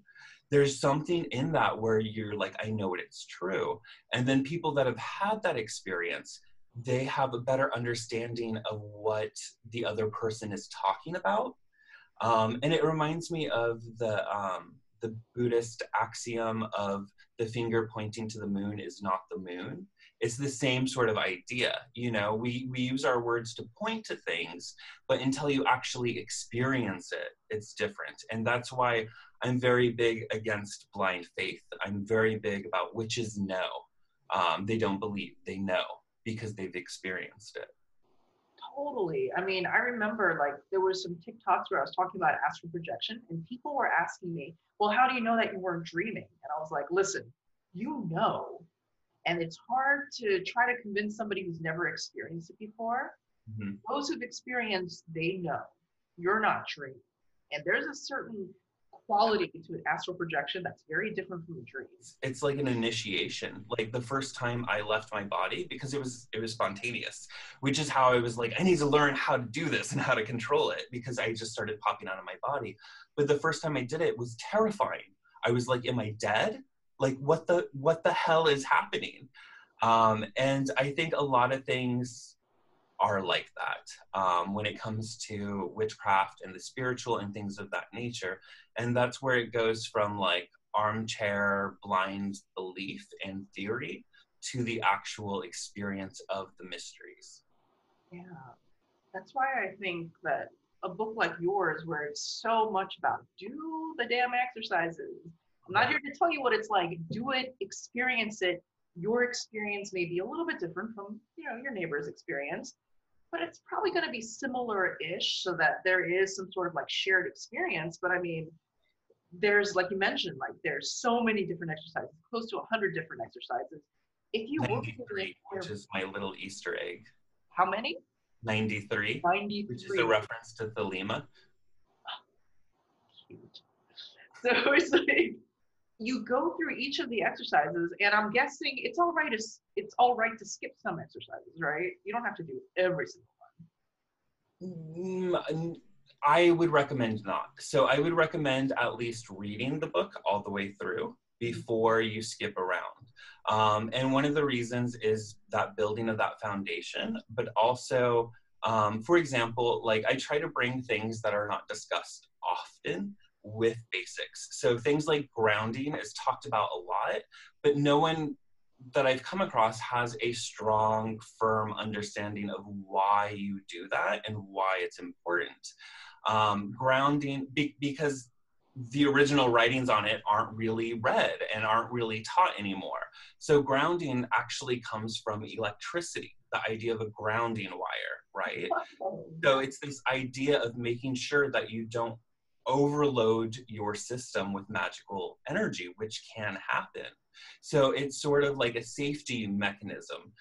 there's something in that where you're like, I know it's true. And then people that have had that experience, they have a better understanding of what the other person is talking about. And it reminds me of the Buddhist axiom of the finger pointing to the moon is not the moon. It's the same sort of idea. You know, we use our words to point to things, but until you actually experience it, it's different. And that's why I'm very big against blind faith. I'm very big about witches know. They don't believe, they know, because they've experienced it. Totally. I mean, I remember, like, there were some TikToks where I was talking about astral projection and people were asking me, well, how do you know that you weren't dreaming? And I was like, listen, you know, and it's hard to try to convince somebody who's never experienced it before. Mm-hmm. Those who've experienced, they know you're not dreaming. And there's a certain quality to astral projection that's very different from dreams. It's like an initiation. Like the first time I left my body, because it was spontaneous, which is how I was like, I need to learn how to do this and how to control it, because I just started popping out of my body. But the first time I did it was terrifying. I was like, am I dead? Like what the hell is happening? And I think a lot of things are like that when it comes to witchcraft and the spiritual and things of that nature. And that's where it goes from like armchair blind belief and theory to the actual experience of the mysteries. Yeah, that's why I think that a book like yours, where it's so much about do the damn exercises, I'm not here to tell you what it's like, do it, experience it. Your experience may be a little bit different from, you know, your neighbor's experience, but it's probably going to be similar-ish so that there is some sort of like shared experience. But I mean, there's, like you mentioned, like there's so many different exercises, close to 100 different exercises. If you 93, which is my little Easter egg. How many? 93. 93. Which is a reference to Thelema. Cute. So it's like you go through each of the exercises, and I'm guessing it's all right to skip some exercises, right? You don't have to do every single one. I would recommend not. So I would recommend at least reading the book all the way through before you skip around. And one of the reasons is that building of that foundation, but also, for example, like I try to bring things that are not discussed often with basics. So things like grounding is talked about a lot, but no one that I've come across has a strong, firm understanding of why you do that and why it's important. Grounding, because the original writings on it aren't really read and aren't really taught anymore. So grounding actually comes from electricity, the idea of a grounding wire, right? So it's this idea of making sure that you don't overload your system with magical energy, which can happen. So it's sort of like a safety mechanism.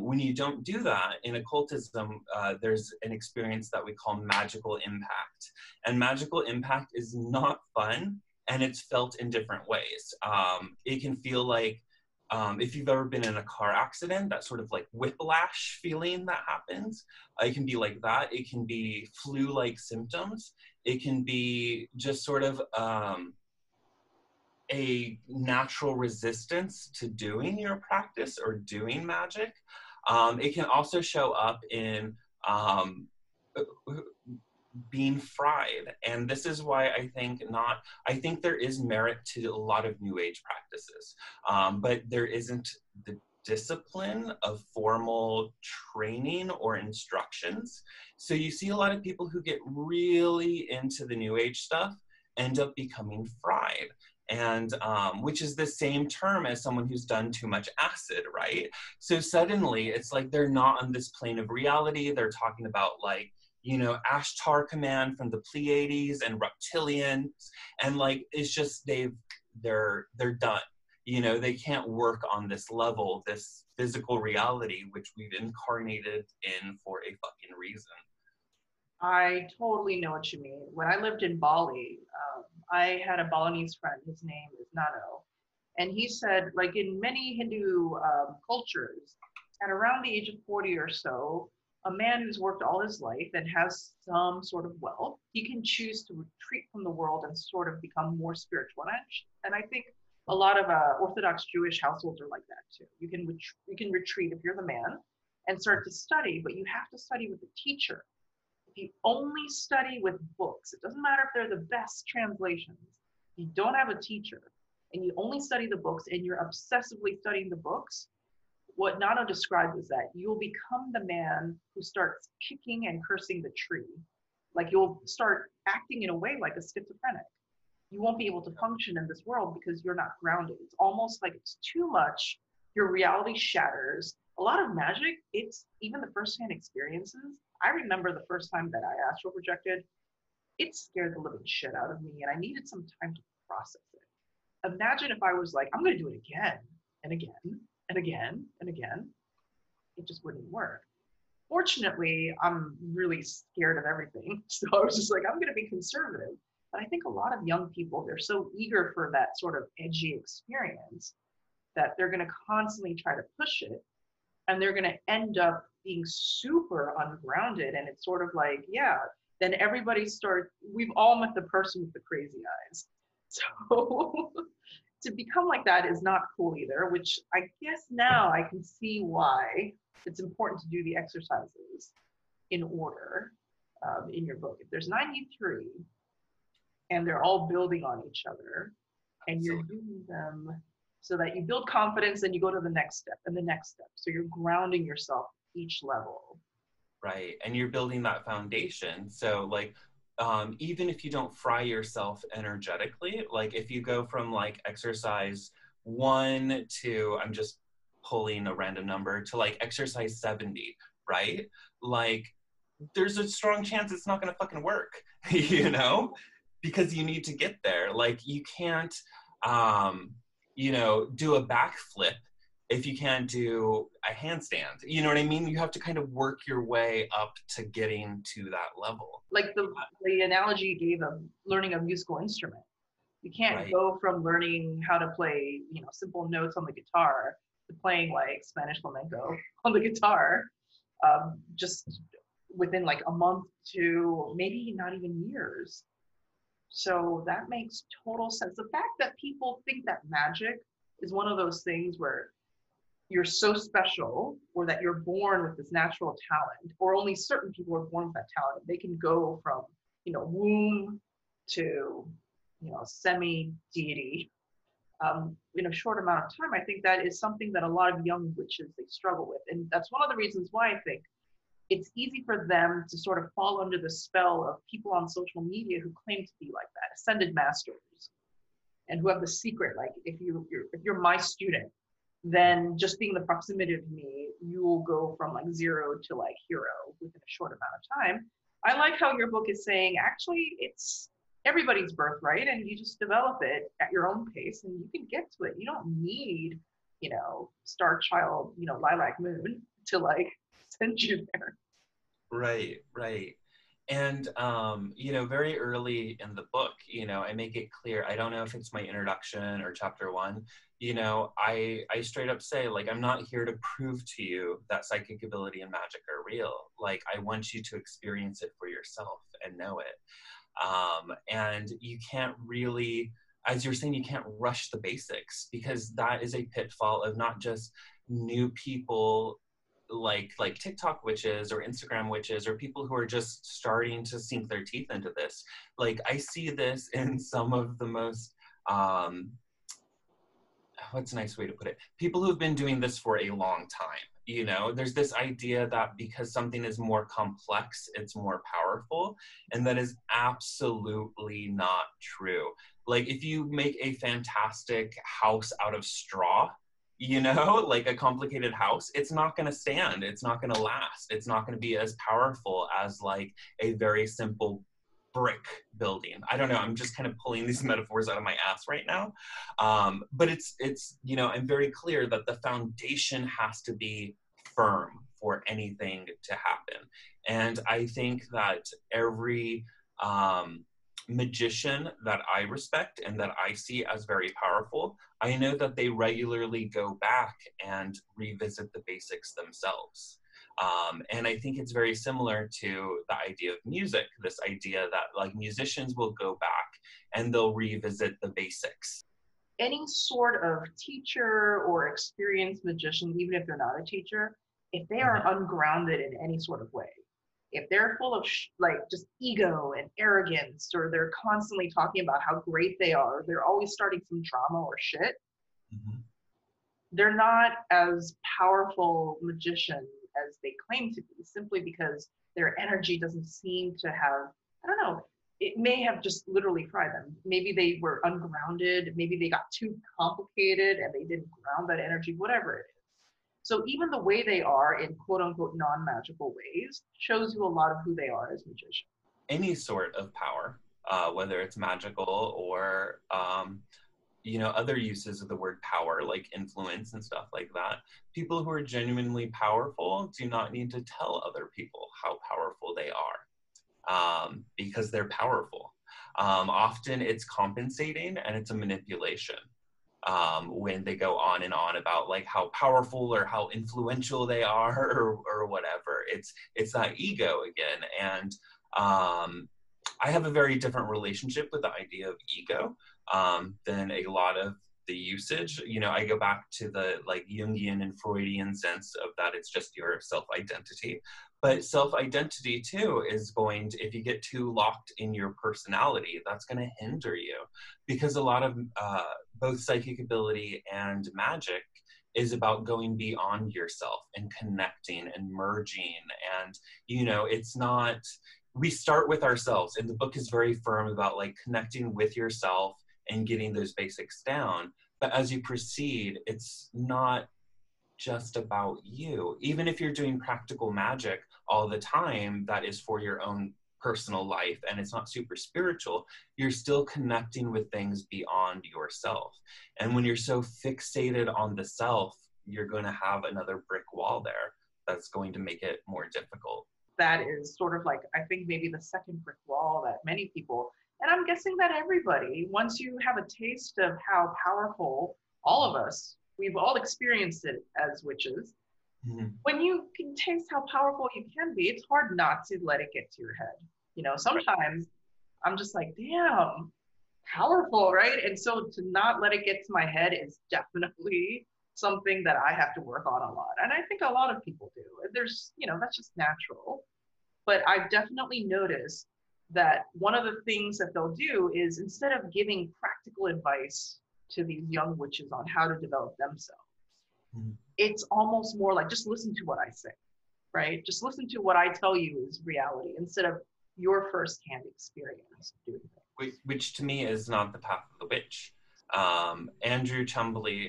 When you don't do that, in occultism, there's an experience that we call magical impact. And magical impact is not fun, and it's felt in different ways. It can feel like, if you've ever been in a car accident, that sort of like whiplash feeling that happens, it can be like that. It can be flu-like symptoms. It can be just sort of a natural resistance to doing your practice or doing magic. It can also show up in being fried. And this is why I think there is merit to a lot of New Age practices, but there isn't the discipline of formal training or instructions. So you see a lot of people who get really into the New Age stuff end up becoming fried. And which is the same term as someone who's done too much acid, right? So suddenly it's like they're not on this plane of reality. They're talking about like, you know, Ashtar command from the Pleiades and reptilians, and like it's just they're done. You know, they can't work on this level, this physical reality which we've incarnated in for a fucking reason. I totally know what you mean. When I lived in Bali, I had a Balinese friend, his name is Nano, and he said, like in many Hindu cultures, at around the age of 40 or so, a man who's worked all his life and has some sort of wealth, he can choose to retreat from the world and sort of become more spiritual. And I think a lot of Orthodox Jewish households are like that too. You can retreat if you're the man and start to study, but you have to study with a teacher. If you only study with books, it doesn't matter if they're the best translations, you don't have a teacher and you only study the books and you're obsessively studying the books, what Nano describes is that you'll become the man who starts kicking and cursing the tree. Like you'll start acting in a way like a schizophrenic. You won't be able to function in this world because you're not grounded. It's almost like it's too much. Your reality shatters. A lot of magic, it's even the first-hand experiences. I remember the first time that I astral projected, it scared the living shit out of me and I needed some time to process it. Imagine if I was like, I'm gonna do it again and again and again and again. It just wouldn't work. Fortunately, I'm really scared of everything. So I was just like, I'm gonna be conservative. But I think a lot of young people, they're so eager for that sort of edgy experience that they're gonna constantly try to push it and they're gonna end up being super ungrounded. And it's sort of like, yeah, then everybody starts, we've all met the person with the crazy eyes. So to become like that is not cool either, which I guess now I can see why it's important to do the exercises in order in your book. If there's 93 and they're all building on each other and you're doing them so that you build confidence and you go to the next step and the next step. So you're grounding yourself each level, right? And you're building that foundation. So like even if you don't fry yourself energetically, like if you go from like exercise 1 to, I'm just pulling a random number, to like exercise 70, right? Like there's a strong chance it's not gonna fucking work, you know, because you need to get there. Like you can't, you know, do a backflip if you can't do a handstand, you know what I mean? You have to kind of work your way up to getting to that level. Like the analogy you gave of learning a musical instrument. You can't go from learning how to play, you know, simple notes on the guitar to playing like Spanish flamenco on the guitar, just within like a month to maybe not even years. So that makes total sense. The fact that people think that magic is one of those things where you're so special, or that you're born with this natural talent, or only certain people are born with that talent. They can go from, you know, womb to, you know, semi-deity in a short amount of time. I think that is something that a lot of young witches, they struggle with. And that's one of the reasons why I think it's easy for them to sort of fall under the spell of people on social media who claim to be like that, ascended masters, and who have the secret, like, if you're my student, then just being the proximity of me, you will go from like zero to like hero within a short amount of time. I like how your book is saying, actually, it's everybody's birthright, and you just develop it at your own pace, and you can get to it. You don't need, you know, star child, you know, lilac moon to like send you there. Right, right. And, you know, very early in the book, you know, I make it clear, I don't know if it's my introduction or chapter one, you know, I straight up say, like, I'm not here to prove to you that psychic ability and magic are real. Like, I want you to experience it for yourself and know it. And you can't really, as you're saying, you can't rush the basics, because that is a pitfall of not just new people like TikTok witches or Instagram witches or people who are just starting to sink their teeth into this. Like, I see this in some of the most, what's a nice way to put it? People who've been doing this for a long time. You know, there's this idea that because something is more complex, it's more powerful. And that is absolutely not true. Like, if you make a fantastic house out of straw, you know, like a complicated house, it's not going to stand. It's not going to last. It's not going to be as powerful as like a very simple brick building. I don't know. I'm just kind of pulling these metaphors out of my ass right now. But it's, you know, I'm very clear that the foundation has to be firm for anything to happen. And I think that every, magician that I respect and that I see as very powerful, I know that they regularly go back and revisit the basics themselves. And I think it's very similar to the idea of music, this idea that like musicians will go back and they'll revisit the basics. Any sort of teacher or experienced magician, even if they're not a teacher, if they are ungrounded in any sort of way, if they're full of just ego and arrogance, or they're constantly talking about how great they are, they're always starting some drama or shit, they're not as powerful magician as they claim to be, simply because their energy doesn't seem to have, I don't know, it may have just literally fried them. Maybe they were ungrounded, maybe they got too complicated and they didn't ground that energy, whatever it is. So even the way they are in quote-unquote non-magical ways shows you a lot of who they are as magicians. Any sort of power, whether it's magical or, you know, other uses of the word power, like influence and stuff like that, people who are genuinely powerful do not need to tell other people how powerful they are, because they're powerful. Often it's compensating and it's a manipulation. When they go on and on about like how powerful or how influential they are or whatever. It's that ego again. And I have a very different relationship with the idea of ego than a lot of the usage. You know, I go back to the like Jungian and Freudian sense of that it's just your self-identity. But self-identity too is going to, if you get too locked in your personality, that's going to hinder you, because a lot of both psychic ability and magic is about going beyond yourself and connecting and merging. And, you know, it's not, we start with ourselves, and the book is very firm about like connecting with yourself and getting those basics down. But as you proceed, it's not just about you. Even if you're doing practical magic all the time, that is for your own personal life and it's not super spiritual, you're still connecting with things beyond yourself. And when you're so fixated on the self, you're going to have another brick wall there that's going to make it more difficult. That is sort of like, I think, maybe the second brick wall that many people, and I'm guessing that everybody, once you have a taste of how powerful all of us, we've all experienced it as witches. Mm-hmm. When you can taste how powerful you can be, it's hard not to let it get to your head. You know, sometimes I'm just like, damn, powerful, right? And so to not let it get to my head is definitely something that I have to work on a lot. And I think a lot of people do. There's, you know, that's just natural. But I've definitely noticed that one of the things that they'll do is, instead of giving practical advice to these young witches on how to develop themselves, mm-hmm. it's almost more like, just listen to what I say, right? Just listen to what I tell you is reality, instead of your firsthand experience doing it. Which to me is not the path of the witch. Andrew Chumbley,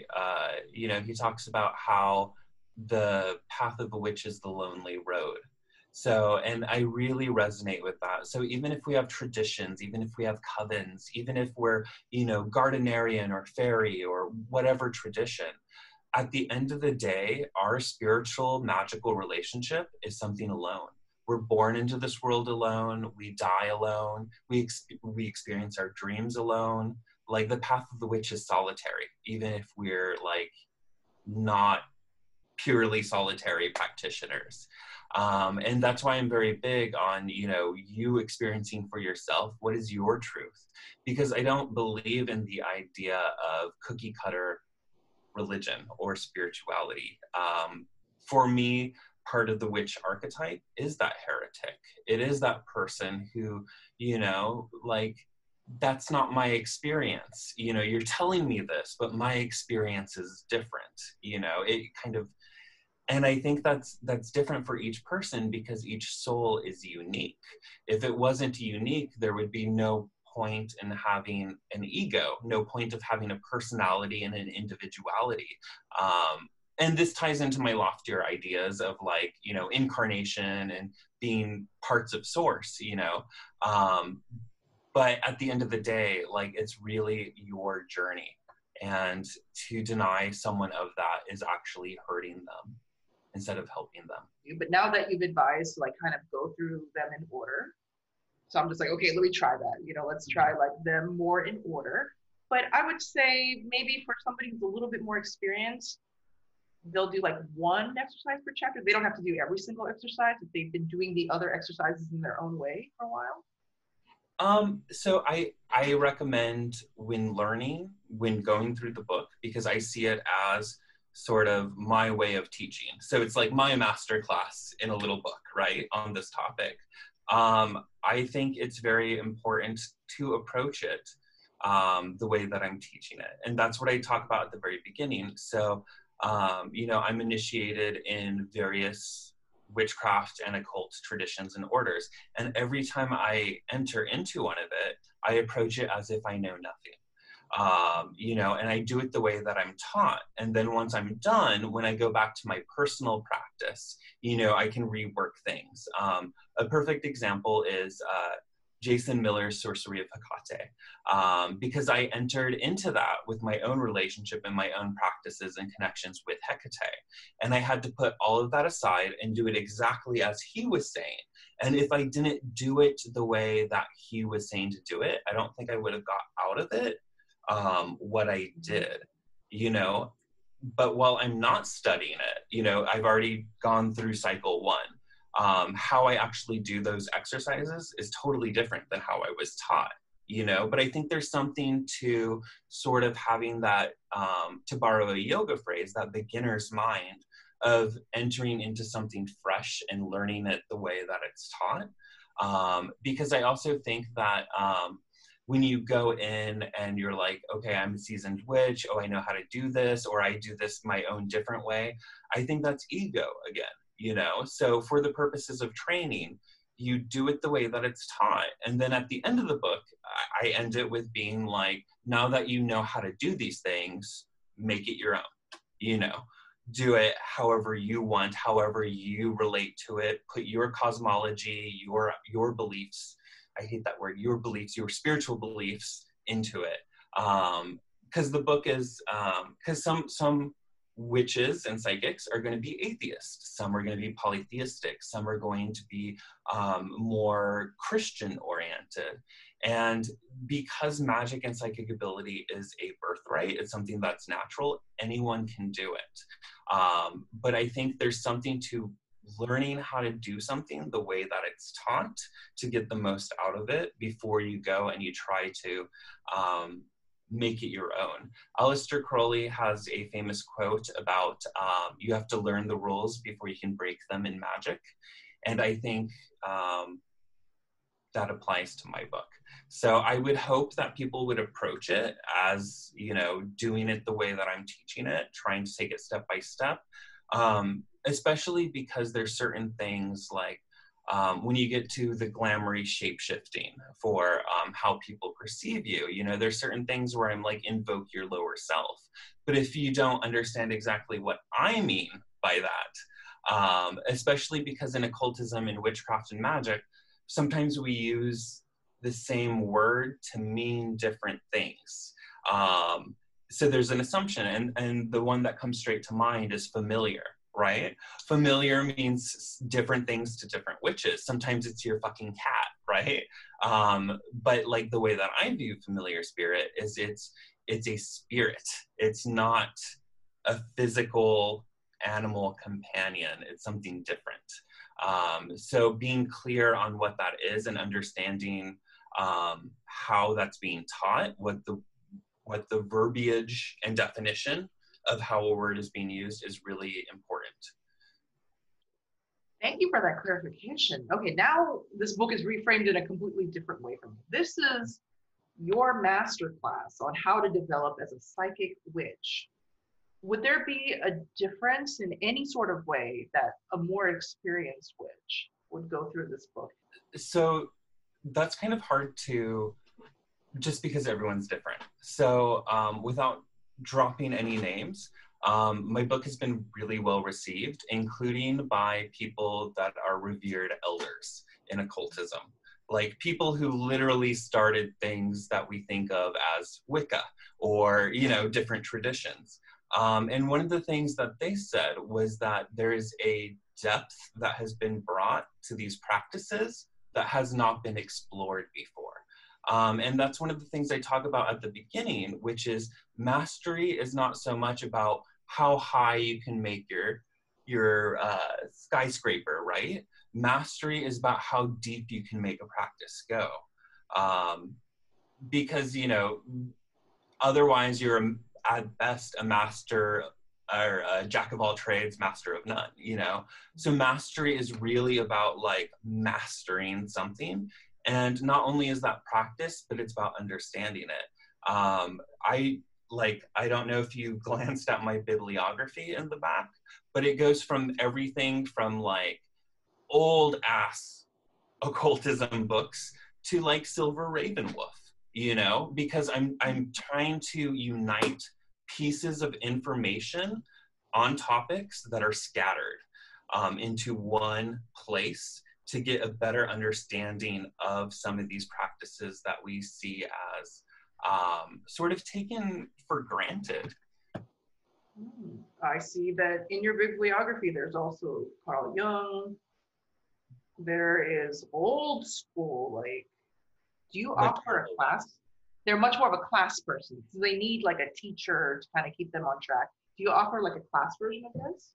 you know, he talks about how the path of the witch is the lonely road. So, and I really resonate with that. So even if we have traditions, even if we have covens, even if we're, you know, Gardnerian or fairy or whatever tradition, at the end of the day, our spiritual, magical relationship is something alone. We're born into this world alone. We die alone. We experience our dreams alone. Like, the path of the witch is solitary, even if we're, like, not purely solitary practitioners. And that's why I'm very big on, you know, you experiencing for yourself, what is your truth? Because I don't believe in the idea of cookie cutter religion or spirituality. For me, part of the witch archetype is that heretic. It is that person who, you know, like, that's not my experience. You know, you're telling me this, but my experience is different. You know, it kind of, and I think that's different for each person because each soul is unique. If it wasn't unique, there would be no point in having an ego, no point of having a personality and an individuality. And this ties into my loftier ideas of, like, you know, incarnation and being parts of source, you know. But at the end of the day, like, it's really your journey. And to deny someone of that is actually hurting them instead of helping them. But now that you've advised, like, kind of go through them in order. So I'm just like, okay, let me try that. You know, let's try, like, them more in order. But I would say maybe for somebody who's a little bit more experienced, they'll do, like, one exercise per chapter. They don't have to do every single exercise if they've been doing the other exercises in their own way for a while. So I recommend, when learning, when going through the book, because I see it as sort of my way of teaching. So it's like my masterclass in a little book, right, on this topic. I think it's very important to approach it the way that I'm teaching it. And that's what I talk about at the very beginning. So, you know, I'm initiated in various witchcraft and occult traditions and orders. And every time I enter into one of it, I approach it as if I know nothing. You know, and I do it the way that I'm taught. And then once I'm done, when I go back to my personal practice, you know, I can rework things. A perfect example is Jason Miller's Sorcery of Hecate, because I entered into that with my own relationship and my own practices and connections with Hecate. And I had to put all of that aside and do it exactly as he was saying. And if I didn't do it the way that he was saying to do it, I don't think I would have got out of it what I did, you know. But while I'm not studying it, you know, I've already gone through cycle one. How I actually do those exercises is totally different than how I was taught, you know. But I think there's something to sort of having that, to borrow a yoga phrase, that beginner's mind of entering into something fresh and learning it the way that it's taught. Because I also think that when you go in and you're like, okay, I'm a seasoned witch, oh, I know how to do this, or I do this my own different way, I think that's ego again. You know, so for the purposes of training, you do it the way that it's taught. And then at the end of the book, I end it with being like, now that you know how to do these things, make it your own, you know, do it however you want, however you relate to it, put your cosmology, your beliefs, I hate that word, your beliefs, your spiritual beliefs into it. Because the book is, because some witches and psychics are going to be atheists, some are going to be polytheistic, some are going to be more Christian oriented. And because magic and psychic ability is a birthright, it's something that's natural, anyone can do it. But I think there's something to learning how to do something the way that it's taught to get the most out of it before you go and you try to make it your own. Aleister Crowley has a famous quote about you have to learn the rules before you can break them in magic. And I think that applies to my book. So I would hope that people would approach it as, you know, doing it the way that I'm teaching it, trying to take it step by step, especially because there's certain things like when you get to the glamoury shape-shifting for how people perceive you, you know, there's certain things where I'm like, invoke your lower self. But if you don't understand exactly what I mean by that, especially because in occultism and witchcraft and magic, sometimes we use the same word to mean different things. So there's an assumption, and the one that comes straight to mind is familiar. Right? Familiar means different things to different witches. Sometimes it's your fucking cat, right? But like the way that I view familiar spirit is it's a spirit. It's not a physical animal companion. It's something different. So being clear on what that is and understanding how that's being taught, what the verbiage and definition of how a word is being used is really important. Thank you for that clarification. Okay, now this book is reframed in a completely different way from you. This is your masterclass on how to develop as a psychic witch. Would there be a difference in any sort of way that a more experienced witch would go through this book? So that's kind of hard to, just because everyone's different. So without dropping any names, my book has been really well received, including by people that are revered elders in occultism, like people who literally started things that we think of as Wicca or, you know, different traditions. And one of the things that they said was that there is a depth that has been brought to these practices that has not been explored before. And that's one of the things I talk about at the beginning, which is mastery is not so much about how high you can make your skyscraper, right? Mastery is about how deep you can make a practice go. Because, you know, otherwise you're at best a master or a jack of all trades, master of none, you know? So mastery is really about like mastering something. And not only is that practice, but it's about understanding it. I don't know if you glanced at my bibliography in the back, but it goes from everything from like old ass occultism books to like Silver Ravenwolf, you know, because I'm trying to unite pieces of information on topics that are scattered into one place to get a better understanding of some of these practices that we see as sort of taken for granted. I see that in your bibliography, there's also Carl Jung. There is old school, like, do you offer a class? They're much more of a class person, so they need like a teacher to kind of keep them on track. Do you offer like a class version of this?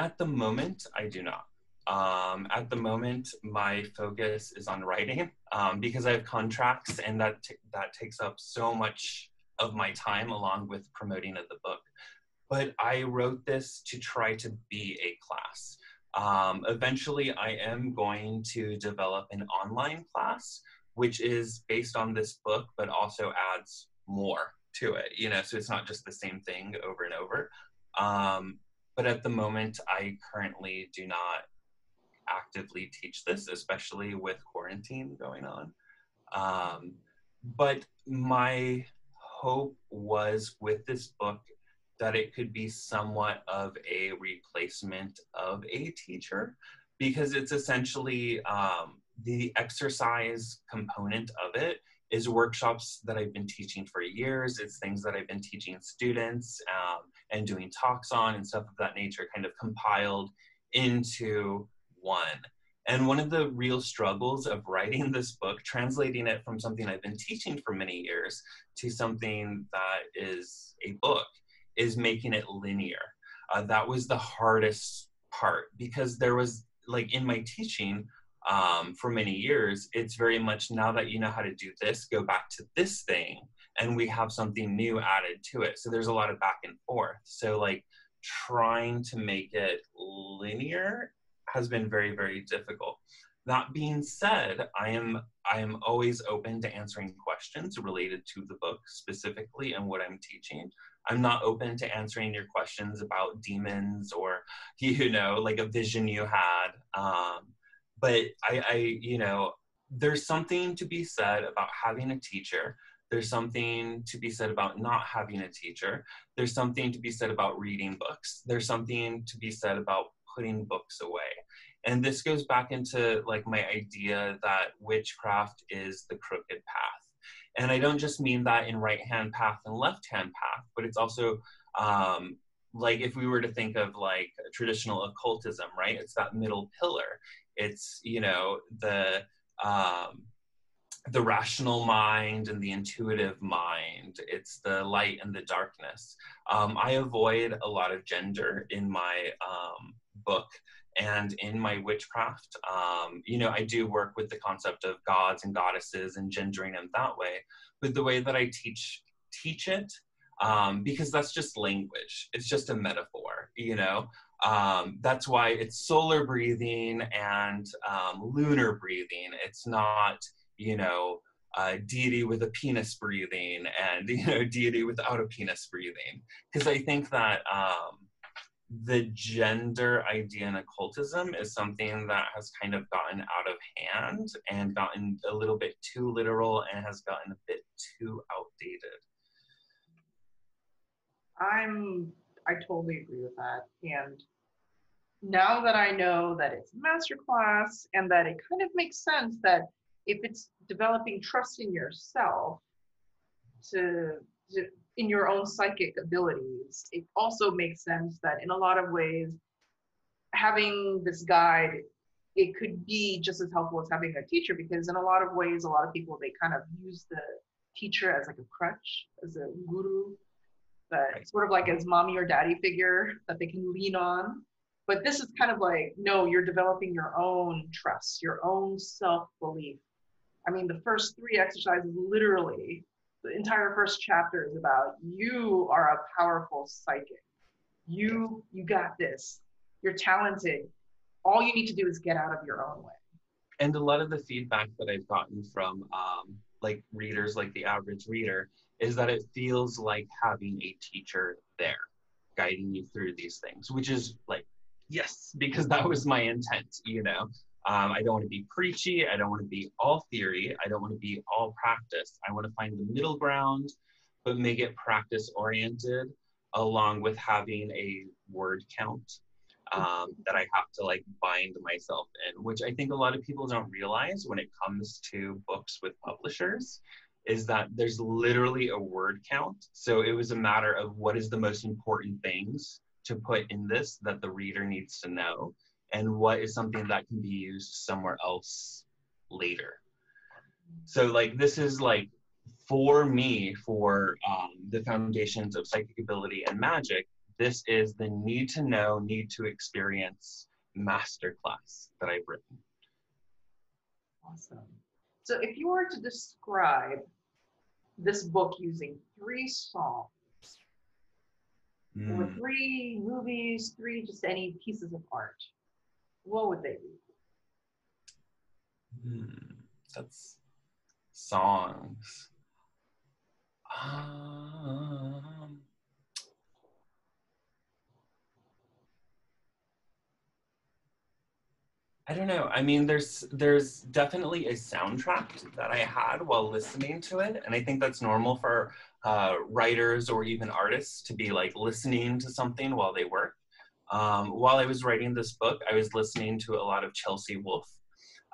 At the moment, I do not. At the moment, my focus is on writing because I have contracts, and that takes up so much of my time along with promoting of the book. But I wrote this to try to be a class. Eventually, I am going to develop an online class, which is based on this book, but also adds more to it, you know, so it's not just the same thing over and over. But at the moment, I currently do not actively teach this, especially with quarantine going on. But my hope was with this book that it could be somewhat of a replacement of a teacher, because it's essentially the exercise component of it is workshops that I've been teaching for years. It's things that I've been teaching students and doing talks on and stuff of that nature, kind of compiled into one. And one of the real struggles of writing this book, translating it from something I've been teaching for many years to something that is a book, is making it linear. That was the hardest part, because there was, like, in my teaching for many years, it's very much, now that you know how to do this, go back to this thing, and we have something new added to it. So there's a lot of back and forth. So, like, trying to make it linear has been very, very difficult. That being said, I am always open to answering questions related to the book specifically and what I'm teaching. I'm not open to answering your questions about demons or, you know, like a vision you had. But I, you know, there's something to be said about having a teacher. There's something to be said about not having a teacher. There's something to be said about reading books. There's something to be said about putting books away. And this goes back into, like, my idea that witchcraft is the crooked path. And I don't just mean that in right-hand path and left-hand path, but it's also like, if we were to think of, like, traditional occultism, right? It's that middle pillar. It's, you know, the rational mind and the intuitive mind. It's the light and the darkness. I avoid a lot of gender in my book and in my witchcraft. You know, I do work with the concept of gods and goddesses and gendering them that way, but the way that I teach it, because that's just language. It's just a metaphor, you know? That's why it's solar breathing and lunar breathing. It's not, you know, deity with a penis breathing and, you know, deity without a penis breathing. Because I think that the gender idea in occultism is something that has kind of gotten out of hand and gotten a little bit too literal and has gotten a bit too outdated. I totally agree with that. And now that I know that it's a masterclass and that it kind of makes sense that if it's developing trust in yourself in your own psychic abilities, it also makes sense that in a lot of ways, having this guide, it could be just as helpful as having a teacher, because in a lot of ways, a lot of people, they kind of use the teacher as, like, a crutch, as a guru, that sort of like as mommy or daddy figure that they can lean on. But this is kind of like, no, you're developing your own trust, your own self-belief. I mean, the first three exercises, literally, the entire first chapter is about, you are a powerful psychic. You got this. You're talented. All you need to do is get out of your own way. And a lot of the feedback that I've gotten from like readers, like the average reader, is that it feels like having a teacher there guiding you through these things, which is like, yes, because that was my intent, you know. I don't want to be preachy. I don't want to be all theory. I don't want to be all practice. I want to find the middle ground, but make it practice-oriented, along with having a word count that I have to, like, bind myself in, which I think a lot of people don't realize when it comes to books with publishers, is that there's literally a word count. So it was a matter of what is the most important things to put in this that the reader needs to know, and what is something that can be used somewhere else later. So, like, this is, like, for me, for the foundations of psychic ability and magic, this is the need to know, need to experience masterclass that I've written. Awesome. So if you were to describe this book using three songs, or three movies, three just any pieces of art, what would they be? That's songs. I don't know. I mean, there's definitely a soundtrack that I had while listening to it, and I think that's normal for writers or even artists to be, like, listening to something while they work. While I was writing this book, I was listening to a lot of Chelsea Wolfe.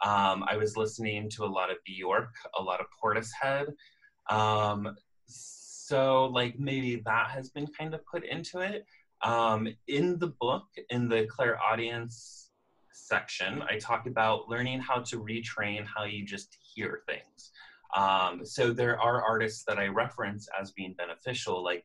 I was listening to a lot of Bjork, a lot of Portishead. So like maybe that has been kind of put into it. In the book, in the clairaudience section, I talk about learning how to retrain how you just hear things. So there are artists that I reference as being beneficial, like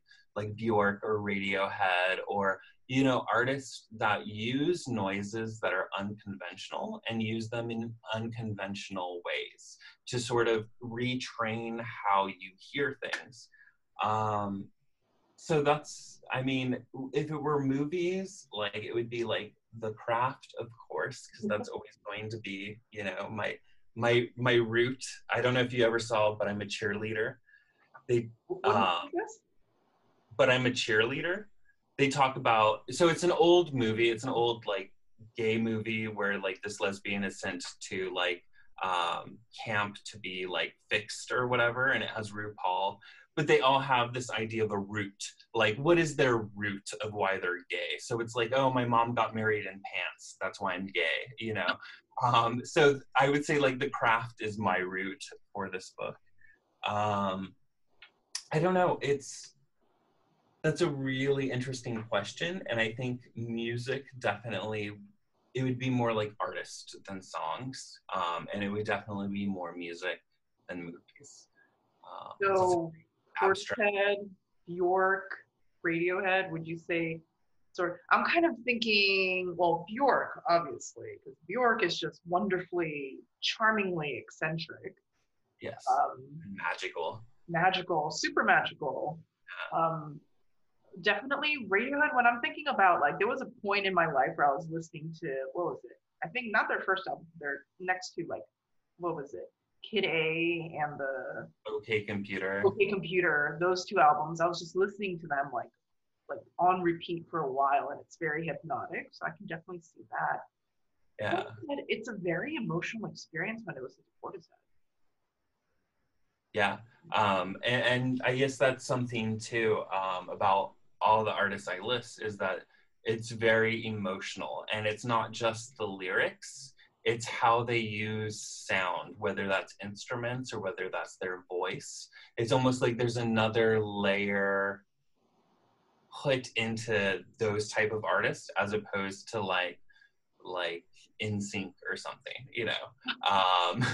Bjork or Radiohead, or, you know, artists that use noises that are unconventional and use them in unconventional ways to sort of retrain how you hear things. So that's, I mean, if it were movies, like it would be like The Craft, of course, because that's always going to be, you know, my root. I don't know if you ever saw, but I'm a cheerleader. They talk about, so it's an old movie. It's an old like gay movie where like this lesbian is sent to like camp to be like fixed or whatever. And it has RuPaul, but they all have this idea of a root. Like what is their root of why they're gay? So it's like, oh, my mom got married in pants. That's why I'm gay, you know? So I would say like The Craft is my root for this book. I don't know. That's a really interesting question, and I think music definitely, it would be more like artist than songs, and it would definitely be more music than movies. So Portishead, Bjork, Radiohead, would you say, sort of, I'm kind of thinking, well, Bjork, obviously, because Bjork is just wonderfully, charmingly eccentric. Yes, magical. Magical, super magical. Yeah. Definitely Radiohead. When I'm thinking about, like, there was a point in my life where I was listening to, what was it? I think not their first album, their next two, like, what was it? Kid A and the OK Computer. Those two albums, I was just listening to them like on repeat for a while, and it's very hypnotic. So I can definitely see that. Yeah. It's a very emotional experience when it was supported. Yeah, and I guess that's something too about all the artists I list, is that it's very emotional, and it's not just the lyrics, it's how they use sound, whether that's instruments or whether that's their voice. It's almost like there's another layer put into those type of artists, as opposed to like NSYNC or something, you know.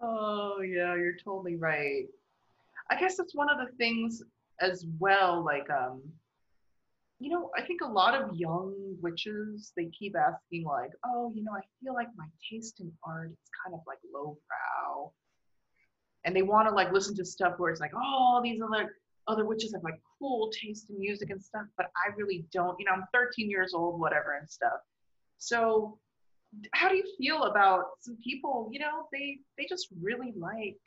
Oh yeah, you're totally right. I guess that's one of the things as well, like, you know, I think a lot of young witches, they keep asking like, oh, you know, I feel like my taste in art is kind of like lowbrow. And they want to like listen to stuff where it's like, oh, these other witches have like cool taste in music and stuff, but I really don't, you know, I'm 13 years old, whatever and stuff. So how do you feel about some people, you know, they just really like,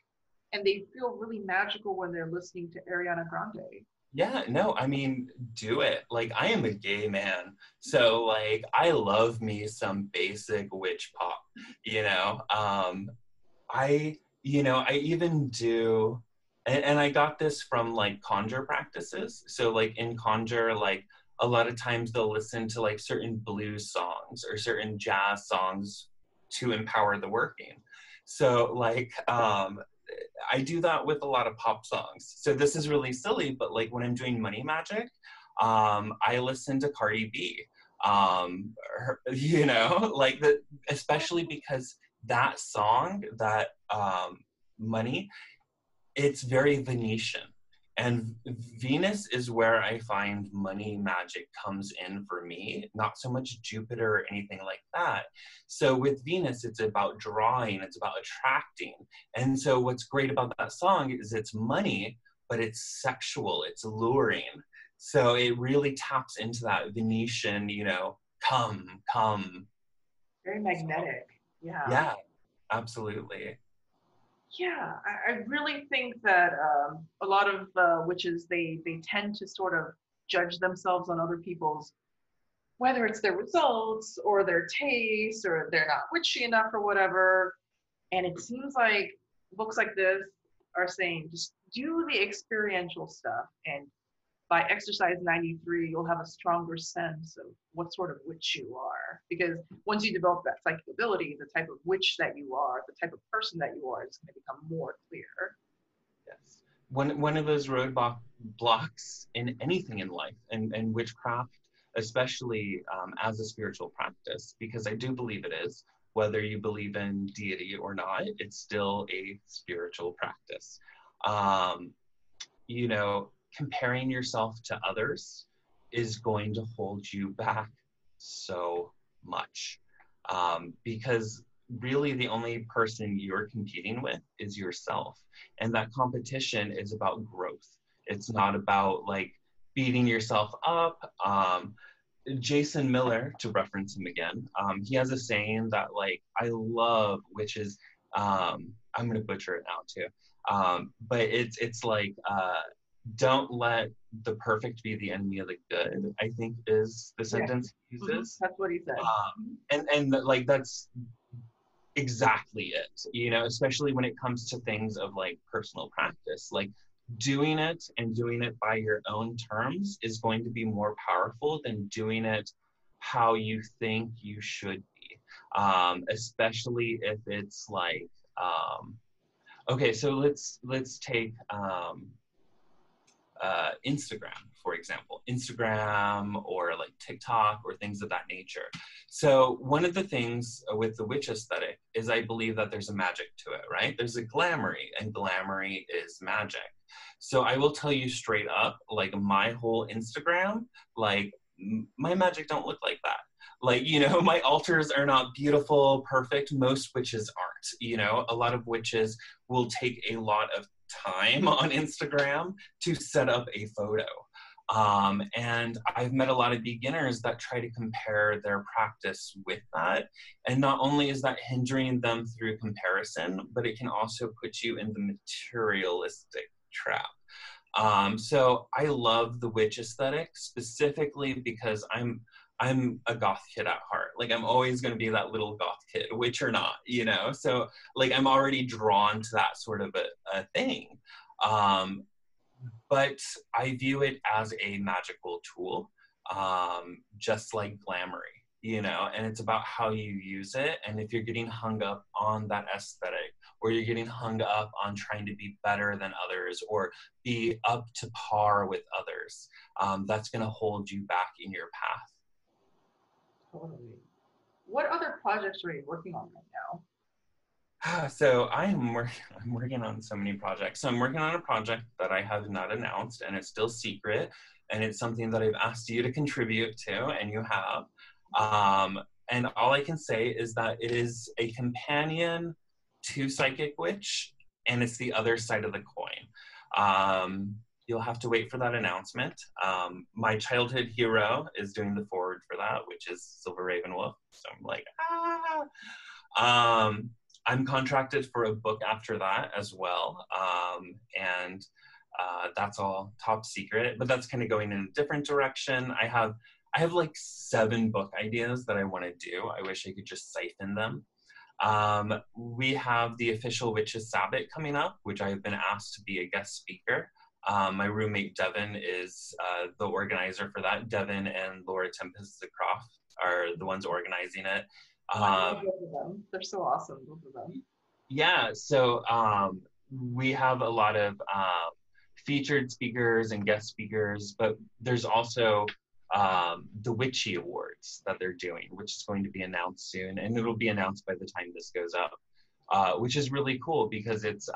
and they feel really magical when they're listening to Ariana Grande? Yeah, no, I mean, do it. Like, I am a gay man, so like, I love me some basic witch pop, you know. I even do, and I got this from like Conjure practices. So like in Conjure, like a lot of times they'll listen to like certain blues songs or certain jazz songs to empower the working. So like, I do that with a lot of pop songs. So this is really silly, but like when I'm doing Money Magic, I listen to Cardi B, you know, like the, especially because that song, that Money, it's very Venetian. And Venus is where I find money magic comes in for me, not so much Jupiter or anything like that. So with Venus, it's about drawing, it's about attracting. And so what's great about that song is it's money, but it's sexual, it's alluring. So it really taps into that Venetian, you know, come. Very magnetic, so, yeah. Yeah, absolutely. Yeah, I really think that a lot of witches, they tend to sort of judge themselves on other people's, whether it's their results or their taste or they're not witchy enough or whatever. And it seems like books like this are saying, just do the experiential stuff and by exercise 93, you'll have a stronger sense of what sort of witch you are. Because once you develop that psychic ability, the type of witch that you are, the type of person that you are, is going to become more clear. Yes. One of those roadblocks in anything in life, and witchcraft, especially as a spiritual practice, because I do believe it is, whether you believe in deity or not, it's still a spiritual practice. You know, comparing yourself to others is going to hold you back so much, because really the only person you're competing with is yourself. And that competition is about growth. It's not about like beating yourself up. Jason Miller, to reference him again, he has a saying that, like, I love, which is, I'm going to butcher it now too, but it's like, don't let the perfect be the enemy of the good, I think is the sentence he uses. That's what he said. And like, that's exactly it, you know, especially when it comes to things of like personal practice, like doing it and doing it by your own terms is going to be more powerful than doing it how you think you should be, especially if it's like, okay, so let's take Instagram, for example, Instagram or like TikTok or things of that nature. So one of the things with the witch aesthetic is I believe that there's a magic to it, right? There's a glamoury, and glamoury is magic. So I will tell you straight up, like my whole Instagram, like my magic don't look like that. Like, you know, my altars are not beautiful, perfect. Most witches aren't, you know, a lot of witches will take a lot of time on Instagram to set up a photo. And I've met a lot of beginners that try to compare their practice with that. And not only is that hindering them through comparison, but it can also put you in the materialistic trap. So I love the witch aesthetic specifically because I'm a goth kid at heart. Like, I'm always going to be that little goth kid, witch or not, you know? So, like, I'm already drawn to that sort of a thing. But I view it as a magical tool, just like glamoury, you know? And it's about how you use it. And if you're getting hung up on that aesthetic, or you're getting hung up on trying to be better than others or be up to par with others, that's going to hold you back in your path. Totally. What other projects are you working on right now? So I'm working on so many projects. So I'm working on a project that I have not announced, and it's still secret, and it's something that I've asked you to contribute to, and you have. And all I can say is that it is a companion to Psychic Witch, and it's the other side of the coin. You'll have to wait for that announcement. My childhood hero is doing the forward for that, which is Silver Ravenwolf. So I'm like, ah. I'm contracted for a book after that as well. And that's all top secret, but that's kind of going in a different direction. I have like 7 book ideas that I want to do. I wish I could just siphon them. We have the official Witches' Sabbath coming up, which I have been asked to be a guest speaker. My roommate Devin is the organizer for that. Devin and Laura Tempest Zakroff are the ones organizing it. They're so awesome, both of them. Yeah, so we have a lot of featured speakers and guest speakers, but there's also the Witchy Awards that they're doing, which is going to be announced soon, and it'll be announced by the time this goes up. Which is really cool because it's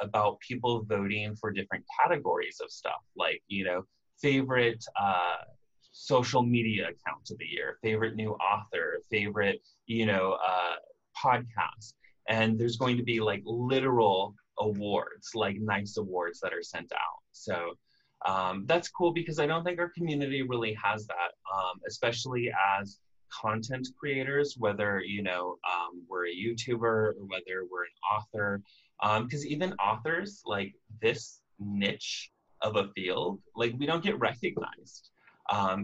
about people voting for different categories of stuff, like, you know, favorite social media account of the year, favorite new author, favorite, you know, podcast. And there's going to be like literal awards, like nice awards that are sent out. So that's cool because I don't think our community really has that, especially as content creators, whether, you know, we're a YouTuber or whether we're an author, because even authors, like, this niche of a field, like, we don't get recognized,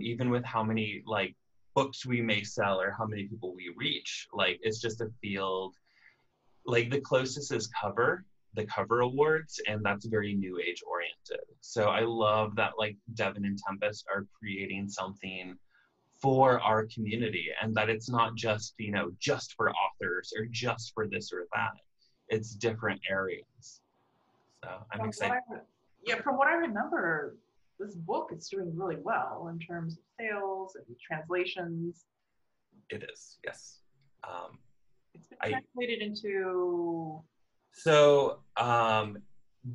even with how many, like, books we may sell or how many people we reach. Like, it's just a field, like, the closest is cover, the cover awards, and that's very new age oriented. So I love that like Devin and Tempest are creating something for our community, and that it's not just, you know, just for authors or just for this or that. It's different areas. So I'm excited. Yeah, from what I remember, this book is doing really well in terms of sales and translations. It is, yes. It's been translated into... So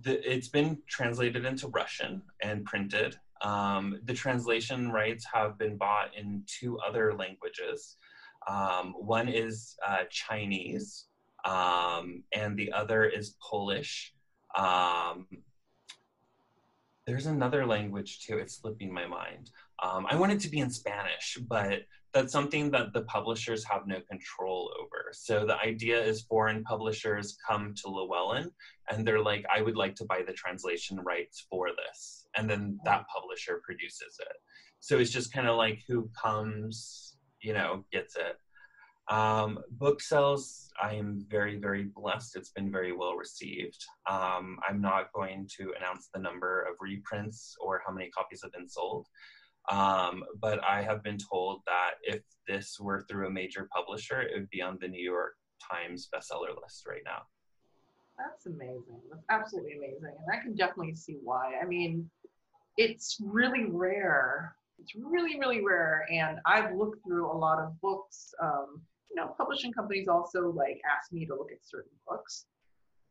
it's been translated into Russian and printed. The translation rights have been bought in 2 other languages. One is Chinese, and the other is Polish. There's another language too, it's slipping my mind. I want it to be in Spanish, but that's something that the publishers have no control over. So the idea is foreign publishers come to Llewellyn and they're like, I would like to buy the translation rights for this. And then that publisher produces it. So it's just kind of like who comes, you know, gets it. Book sales, I am very, very blessed. It's been very well received. I'm not going to announce the number of reprints or how many copies have been sold. But I have been told that if this were through a major publisher, it would be on the New York Times bestseller list right now. That's amazing. That's absolutely amazing. And I can definitely see why. I mean, it's really rare. It's really, really rare. And I've looked through a lot of books. You know, publishing companies also like ask me to look at certain books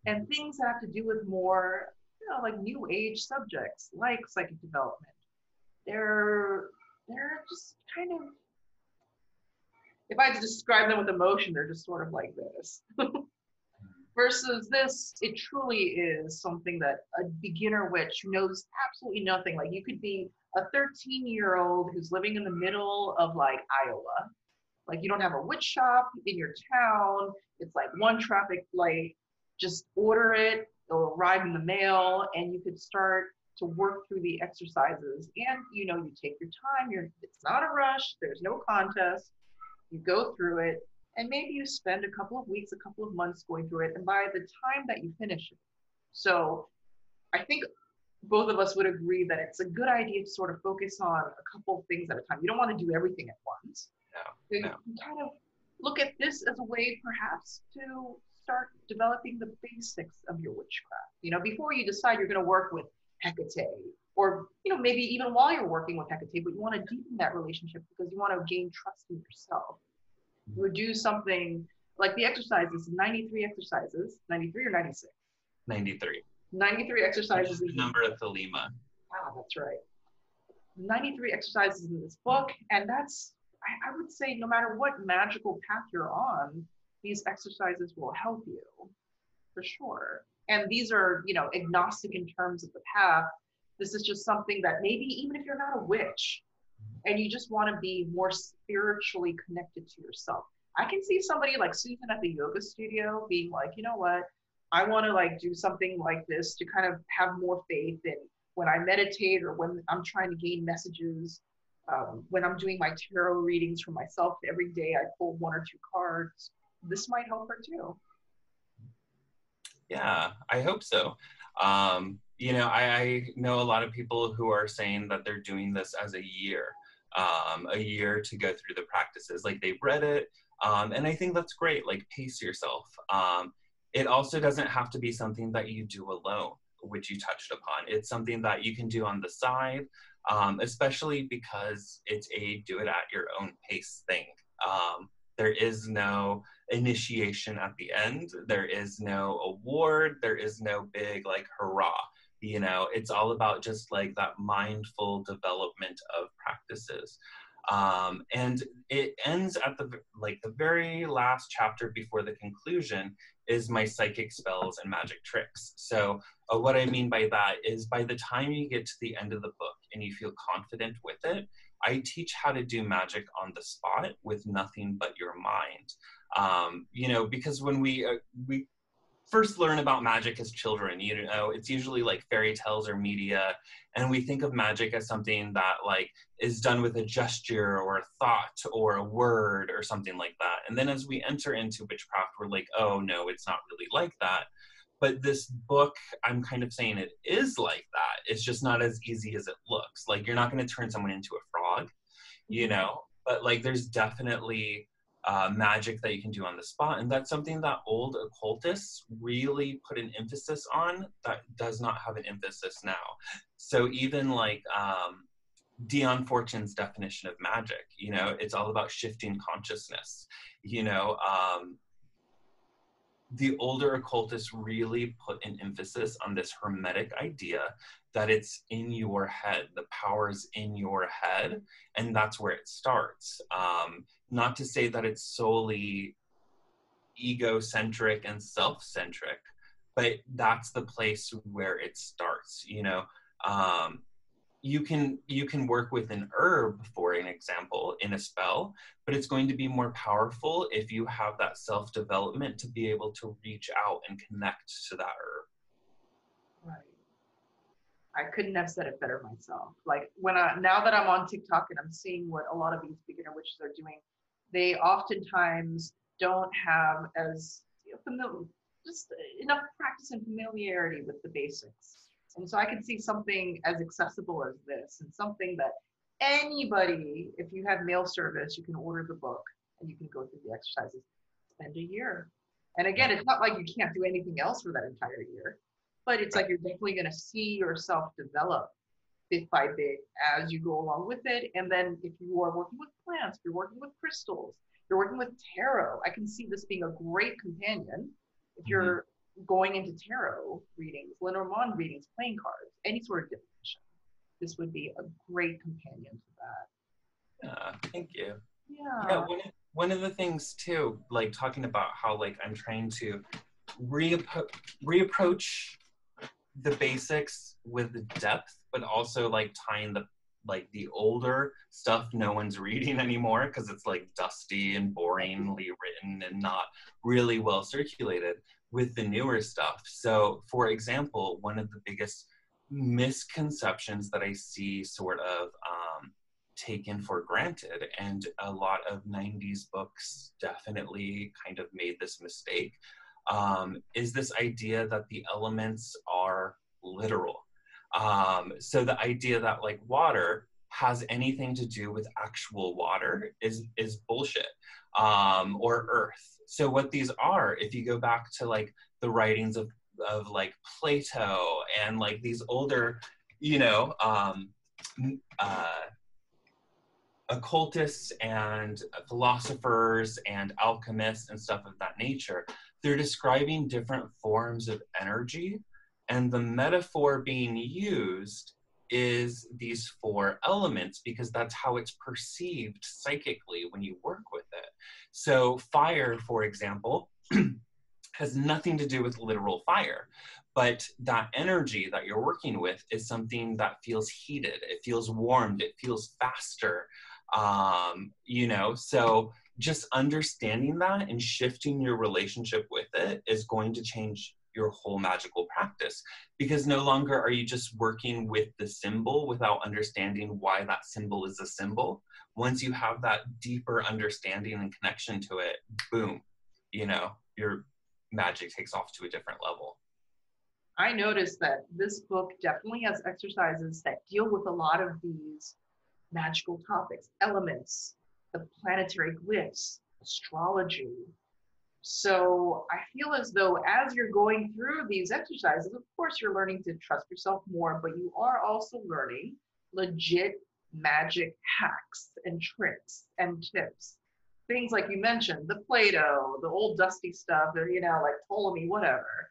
and things that have to do with more, you know, like new age subjects, like psychic development. They're just kind of, if I had to describe them with emotion, they're just sort of like this. Versus this, it truly is something that a beginner witch who knows absolutely nothing, like you could be a 13-year-old who's living in the middle of like Iowa. Like you don't have a witch shop in your town. It's like 1 traffic light, just order it, it'll arrive in the mail, and you could start to work through the exercises. And you know, you take your time, it's not a rush, there's no contest, you go through it, and maybe you spend a couple of weeks, a couple of months going through it, and by the time that you finish it. So I think both of us would agree that it's a good idea to sort of focus on a couple of things at a time. You don't want to do everything at once. No. So you kind of look at this as a way perhaps to start developing the basics of your witchcraft, you know, before you decide you're going to work with Hecate, or you know, maybe even while you're working with Hecate, but you want to deepen that relationship because you want to gain trust in yourself. You would do something like the exercises, 93 exercises, 93 or 96? 93. 93 exercises. The number of Thelema. Wow, that's right. 93 exercises in this book, and that's, I would say, no matter what magical path you're on, these exercises will help you, for sure. And these are, you know, agnostic in terms of the path. This is just something that maybe even if you're not a witch and you just want to be more spiritually connected to yourself. I can see somebody like Susan at the yoga studio being like, you know what, I want to like do something like this to kind of have more faith in when I meditate or when I'm trying to gain messages, when I'm doing my tarot readings for myself every day, I pull 1 or 2 cards. This might help her too. Yeah, I hope so. You know, I know a lot of people who are saying that they're doing this as a year to go through the practices. Like they've read it, and I think that's great. Like pace yourself. It also doesn't have to be something that you do alone, which you touched upon. It's something that you can do on the side, especially because it's a do it at your own pace thing. There is no initiation at the end. There is no award. There is no big like hurrah. You know, it's all about just like that mindful development of practices. And it ends at the very last chapter before the conclusion is my psychic spells and magic tricks. So what I mean by that is by the time you get to the end of the book and you feel confident with it, I teach how to do magic on the spot with nothing but your mind. You know, because when we first learn about magic as children, you know, it's usually like fairy tales or media, and we think of magic as something that like is done with a gesture or a thought or a word or something like that. And then as we enter into witchcraft, we're like, oh no, it's not really like that. But this book, I'm kind of saying it is like that. It's just not as easy as it looks. Like, you're not going to turn someone into a frog, you know? But, like, there's definitely magic that you can do on the spot. And that's something that old occultists really put an emphasis on that does not have an emphasis now. So even, like, Dion Fortune's definition of magic, you know, it's all about shifting consciousness, you know? The older occultists really put an emphasis on this hermetic idea that it's in your head, the power's in your head, and that's where it starts. Not to say that it's solely egocentric and self-centric, but that's the place where it starts, you know? You can work with an herb, for an example, in a spell, but it's going to be more powerful if you have that self-development to be able to reach out and connect to that herb. Right. I couldn't have said it better myself. Like, now that I'm on TikTok and I'm seeing what a lot of these beginner witches are doing, they oftentimes don't have as, you know, just enough practice and familiarity with the basics. And so I could see something as accessible as this, and something that anybody, if you have mail service, you can order the book and you can go through the exercises, spend a year. And again, it's not like you can't do anything else for that entire year, but it's like you're definitely going to see yourself develop bit by bit as you go along with it. And then if you are working with plants, if you're working with crystals, you're working with tarot, I can see this being a great companion if you're going into tarot readings, Lenormand readings, playing cards, any sort of definition. This would be a great companion to that. Yeah, thank you. Yeah. Yeah, one of the things too, like talking about how like I'm trying to reapproach the basics with depth, but also like tying the older stuff no one's reading anymore because it's like dusty and boringly written and not really well circulated, with the newer stuff. So for example, one of the biggest misconceptions that I see sort of taken for granted, and a lot of 90s books definitely kind of made this mistake, is this idea that the elements are literal. So the idea that like water has anything to do with actual water is bullshit, or earth. So what these are, if you go back to like the writings of like Plato and like these older, you know, occultists and philosophers and alchemists and stuff of that nature, they're describing different forms of energy, and the metaphor being used is these four elements because that's how it's perceived psychically when you work with it. So fire, for example, has nothing to do with literal fire, but that energy that you're working with is something that feels heated, it feels warmed, it feels faster, you know, so just understanding that and shifting your relationship with it is going to change your whole magical practice, because no longer are you just working with the symbol without understanding why that symbol is a symbol. Once you have that deeper understanding and connection to it, boom, you know, your magic takes off to a different level. I noticed that this book definitely has exercises that deal with a lot of these magical topics, elements, the planetary glyphs, astrology. So I feel as though as you're going through these exercises, of course, you're learning to trust yourself more, but you are also learning legit magic hacks and tricks and tips. Things like you mentioned, the Plato, the old dusty stuff, or, you know, like Ptolemy, whatever.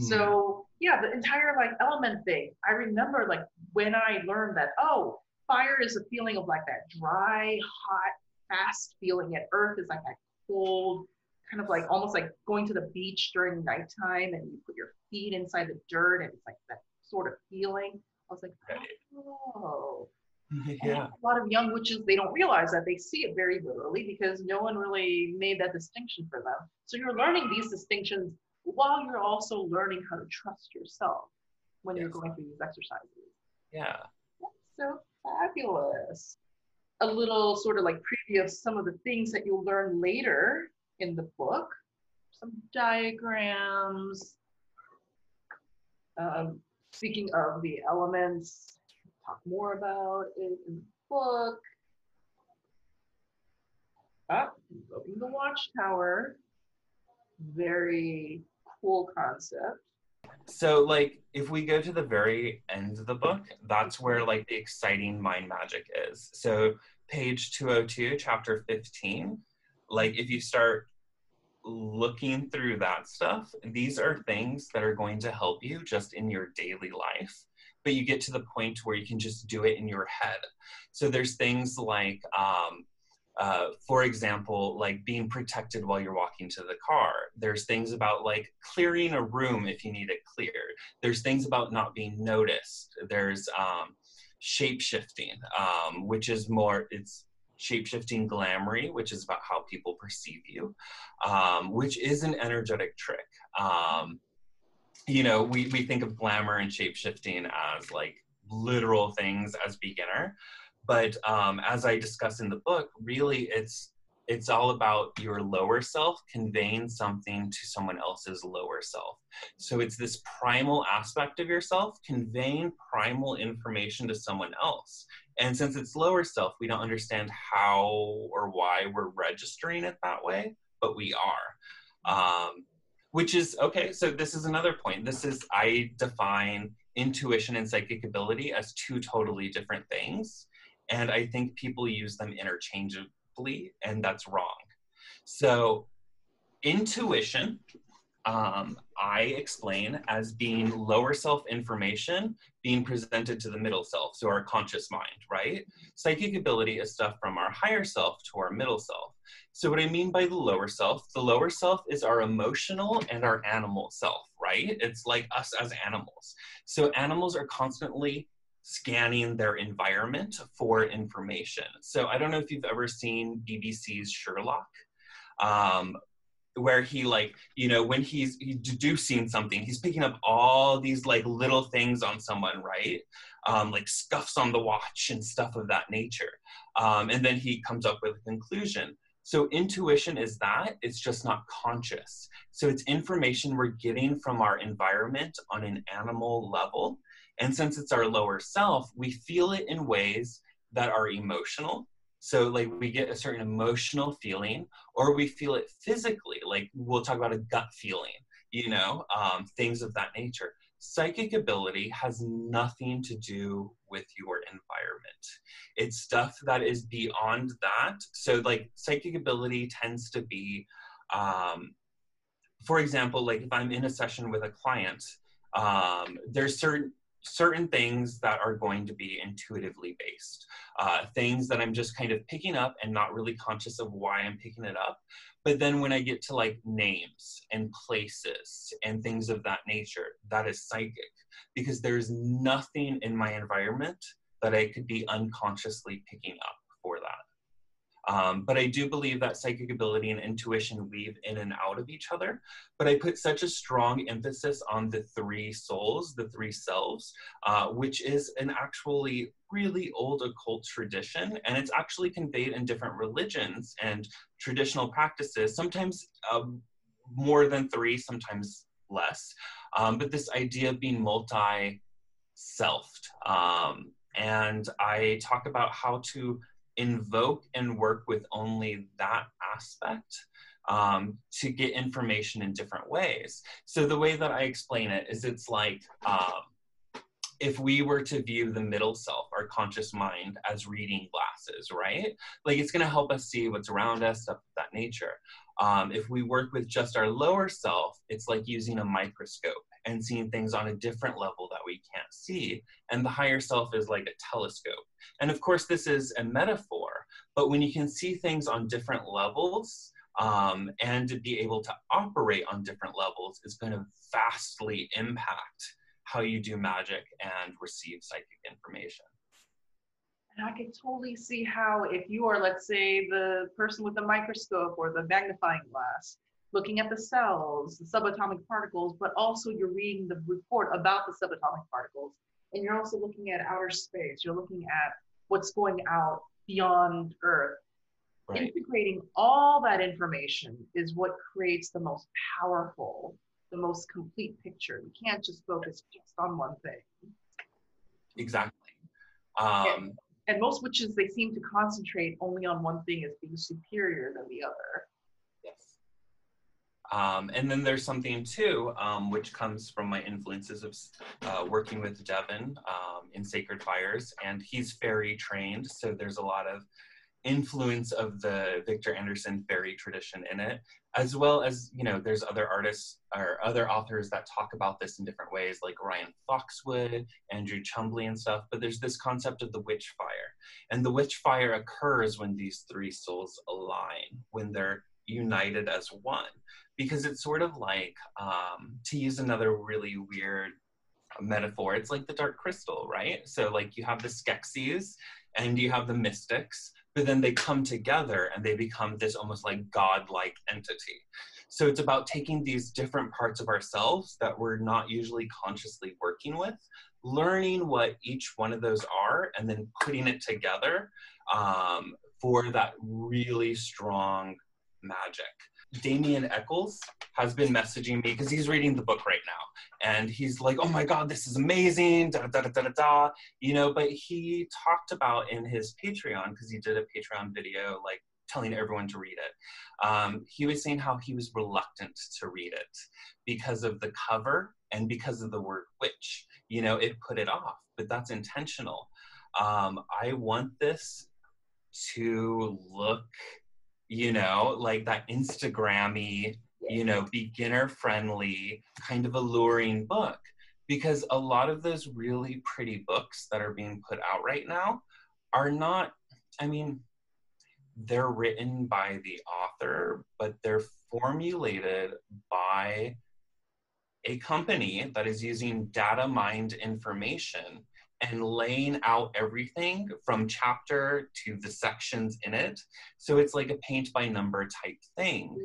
Mm. So yeah, the entire like element thing. I remember like when I learned that, oh, fire is a feeling of like that dry, hot, fast feeling, and earth is like that cold, kind of like almost like going to the beach during nighttime and you put your feet inside the dirt and it's like that sort of feeling. I was like, oh. Yeah. A lot of young witches, they don't realize that. They see it very literally because no one really made that distinction for them. So you're learning these distinctions while you're also learning how to trust yourself when you're going through these exercises. Yeah. That's so fabulous. A little sort of like preview of some of the things that you'll learn later in the book, some diagrams, Speaking of the elements, talk more about it in the book. Up, invoking the Watchtower. Very cool concept. So, like, if we go to the very end of the book, that's where, like, the exciting mind magic is. So, page 202, chapter 15, like, if you start looking through that stuff, these are things that are going to help you just in your daily life. But you get to the point where you can just do it in your head. So, there's things like, for example, like being protected while you're walking to the car. There's things about like clearing a room if you need it cleared. There's things about not being noticed. There's shape-shifting, which is more, it's shape-shifting glamoury, which is about how people perceive you, which is an energetic trick. You know, we think of glamour and shape-shifting as like literal things as beginner. But as I discuss in the book, really it's all about your lower self conveying something to someone else's lower self. So it's this primal aspect of yourself conveying primal information to someone else. And since it's lower self, we don't understand how or why we're registering it that way, but we are. Which is, okay, so this is another point. This is, I define intuition and psychic ability as two totally different things. And I think people use them interchangeably, and that's wrong. So intuition, I explain as being lower self information being presented to the middle self, so our conscious mind, right? Psychic ability is stuff from our higher self to our middle self. So what I mean by the lower self is our emotional and our animal self, right? It's like us as animals. So animals are constantly scanning their environment for information. So I don't know if you've ever seen BBC's Sherlock, where he, like, you know, when he's deducing something, he's picking up all these like little things on someone, right? Like scuffs on the watch and stuff of that nature. And then he comes up with a conclusion. So intuition is that, it's just not conscious. So it's information we're getting from our environment on an animal level. And since it's our lower self, we feel it in ways that are emotional. So like we get a certain emotional feeling, or we feel it physically, like we'll talk about a gut feeling, you know, things of that nature. Psychic ability has nothing to do with your environment. It's stuff that is beyond that. So like psychic ability tends to be, for example, like if I'm in a session with a client, there's certain things that are going to be intuitively based, things that I'm just kind of picking up and not really conscious of why I'm picking it up. But then when I get to like names and places and things of that nature, that is psychic, because there's nothing in my environment that I could be unconsciously picking up for that. But I do believe that psychic ability and intuition weave in and out of each other. But I put such a strong emphasis on the three souls, the three selves, which is an actually really old occult tradition. And it's actually conveyed in different religions and traditional practices, sometimes more than three, sometimes less. But this idea of being multi-selfed. And I talk about how to invoke and work with only that aspect to get information in different ways. So the way that I explain it is it's like if we were to view the middle self, our conscious mind, as reading glasses, right? Like it's going to help us see what's around us, stuff of that nature. If we work with just our lower self, it's like using a microscope and seeing things on a different level that we can't see. And the higher self is like a telescope. And of course, this is a metaphor, but when you can see things on different levels and to be able to operate on different levels is going to vastly impact how you do magic and receive psychic information. And I could totally see how if you are, let's say, the person with the microscope or the magnifying glass, looking at the cells, the subatomic particles, but also you're reading the report about the subatomic particles. And you're also looking at outer space. You're looking at what's going out beyond Earth. Right. Integrating all that information is what creates the most powerful the most complete picture. We can't just focus just on one thing. Exactly. And most witches, they seem to concentrate only on one thing as being superior than the other. Yes. And then there's something too, which comes from my influences of working with Devin in Sacred Fires, and he's fairy trained, so there's a lot of influence of the Victor Anderson fairy tradition in it, as well as, you know, there's other artists or other authors that talk about this in different ways, like Ryan Foxwood, Andrew Chumbley and stuff, but there's this concept of the witch fire. And the witch fire occurs when these three souls align, when they're united as one, because it's sort of like, to use another really weird metaphor, it's like the Dark Crystal, right? So like you have the Skeksis and you have the mystics, but then they come together and they become this almost like godlike entity. So it's about taking these different parts of ourselves that we're not usually consciously working with, learning what each one of those are, and then putting it together for that really strong magic. Damien Eccles has been messaging me because he's reading the book right now. And he's like, oh my God, this is amazing, da da da da da da. You know, but he talked about in his Patreon, because he did a Patreon video, like telling everyone to read it. He was saying how he was reluctant to read it because of the cover and because of the word witch. You know, it put it off, but that's intentional. I want this to look, you know, like that Instagram-y, you know, beginner-friendly, kind of alluring book. Because a lot of those really pretty books that are being put out right now are not, I mean, they're written by the author, but they're formulated by a company that is using data-mined information and laying out everything from chapter to the sections in it. So it's like a paint by number type thing.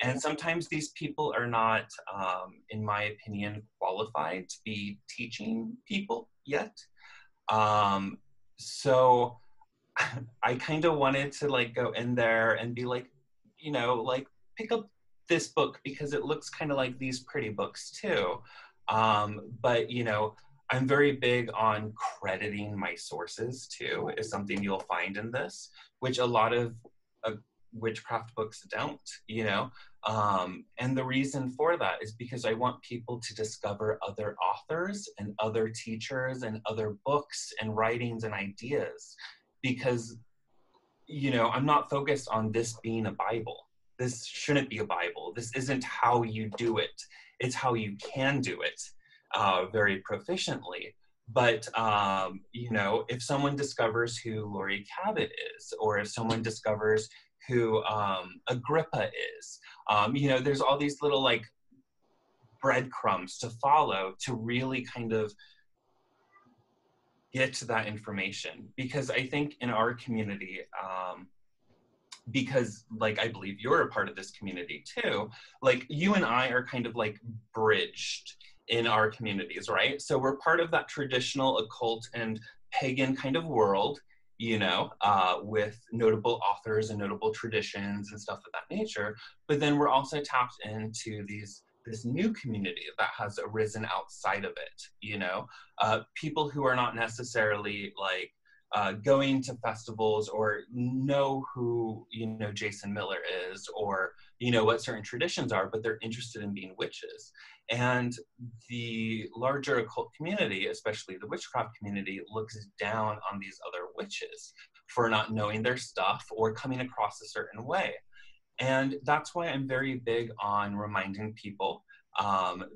And sometimes these people are not, in my opinion, qualified to be teaching people yet. So I kind of wanted to like go in there and be like, you know, like pick up this book because it looks kind of like these pretty books too. But you know, I'm very big on crediting my sources too, is something you'll find in this, which a lot of witchcraft books don't, you know? And the reason for that is because I want people to discover other authors and other teachers and other books and writings and ideas, because, you know, I'm not focused on this being a Bible. This shouldn't be a Bible. This isn't how you do it. It's how you can do it. Very proficiently, but you know, if someone discovers who Laurie Cabot is, or if someone discovers who Agrippa is, you know, there's all these little like breadcrumbs to follow to really kind of get to that information. Because I think in our community, because like I believe you're a part of this community too, like you and I are kind of like bridged in our communities, right? So we're part of that traditional occult and pagan kind of world, you know, with notable authors and notable traditions and stuff of that nature. But then we're also tapped into this new community that has arisen outside of it, you know? People who are not necessarily like going to festivals or know who, you know, Jason Miller is, or, you know, what certain traditions are, but they're interested in being witches. And the larger occult community, especially the witchcraft community, looks down on these other witches for not knowing their stuff or coming across a certain way. And that's why I'm very big on reminding people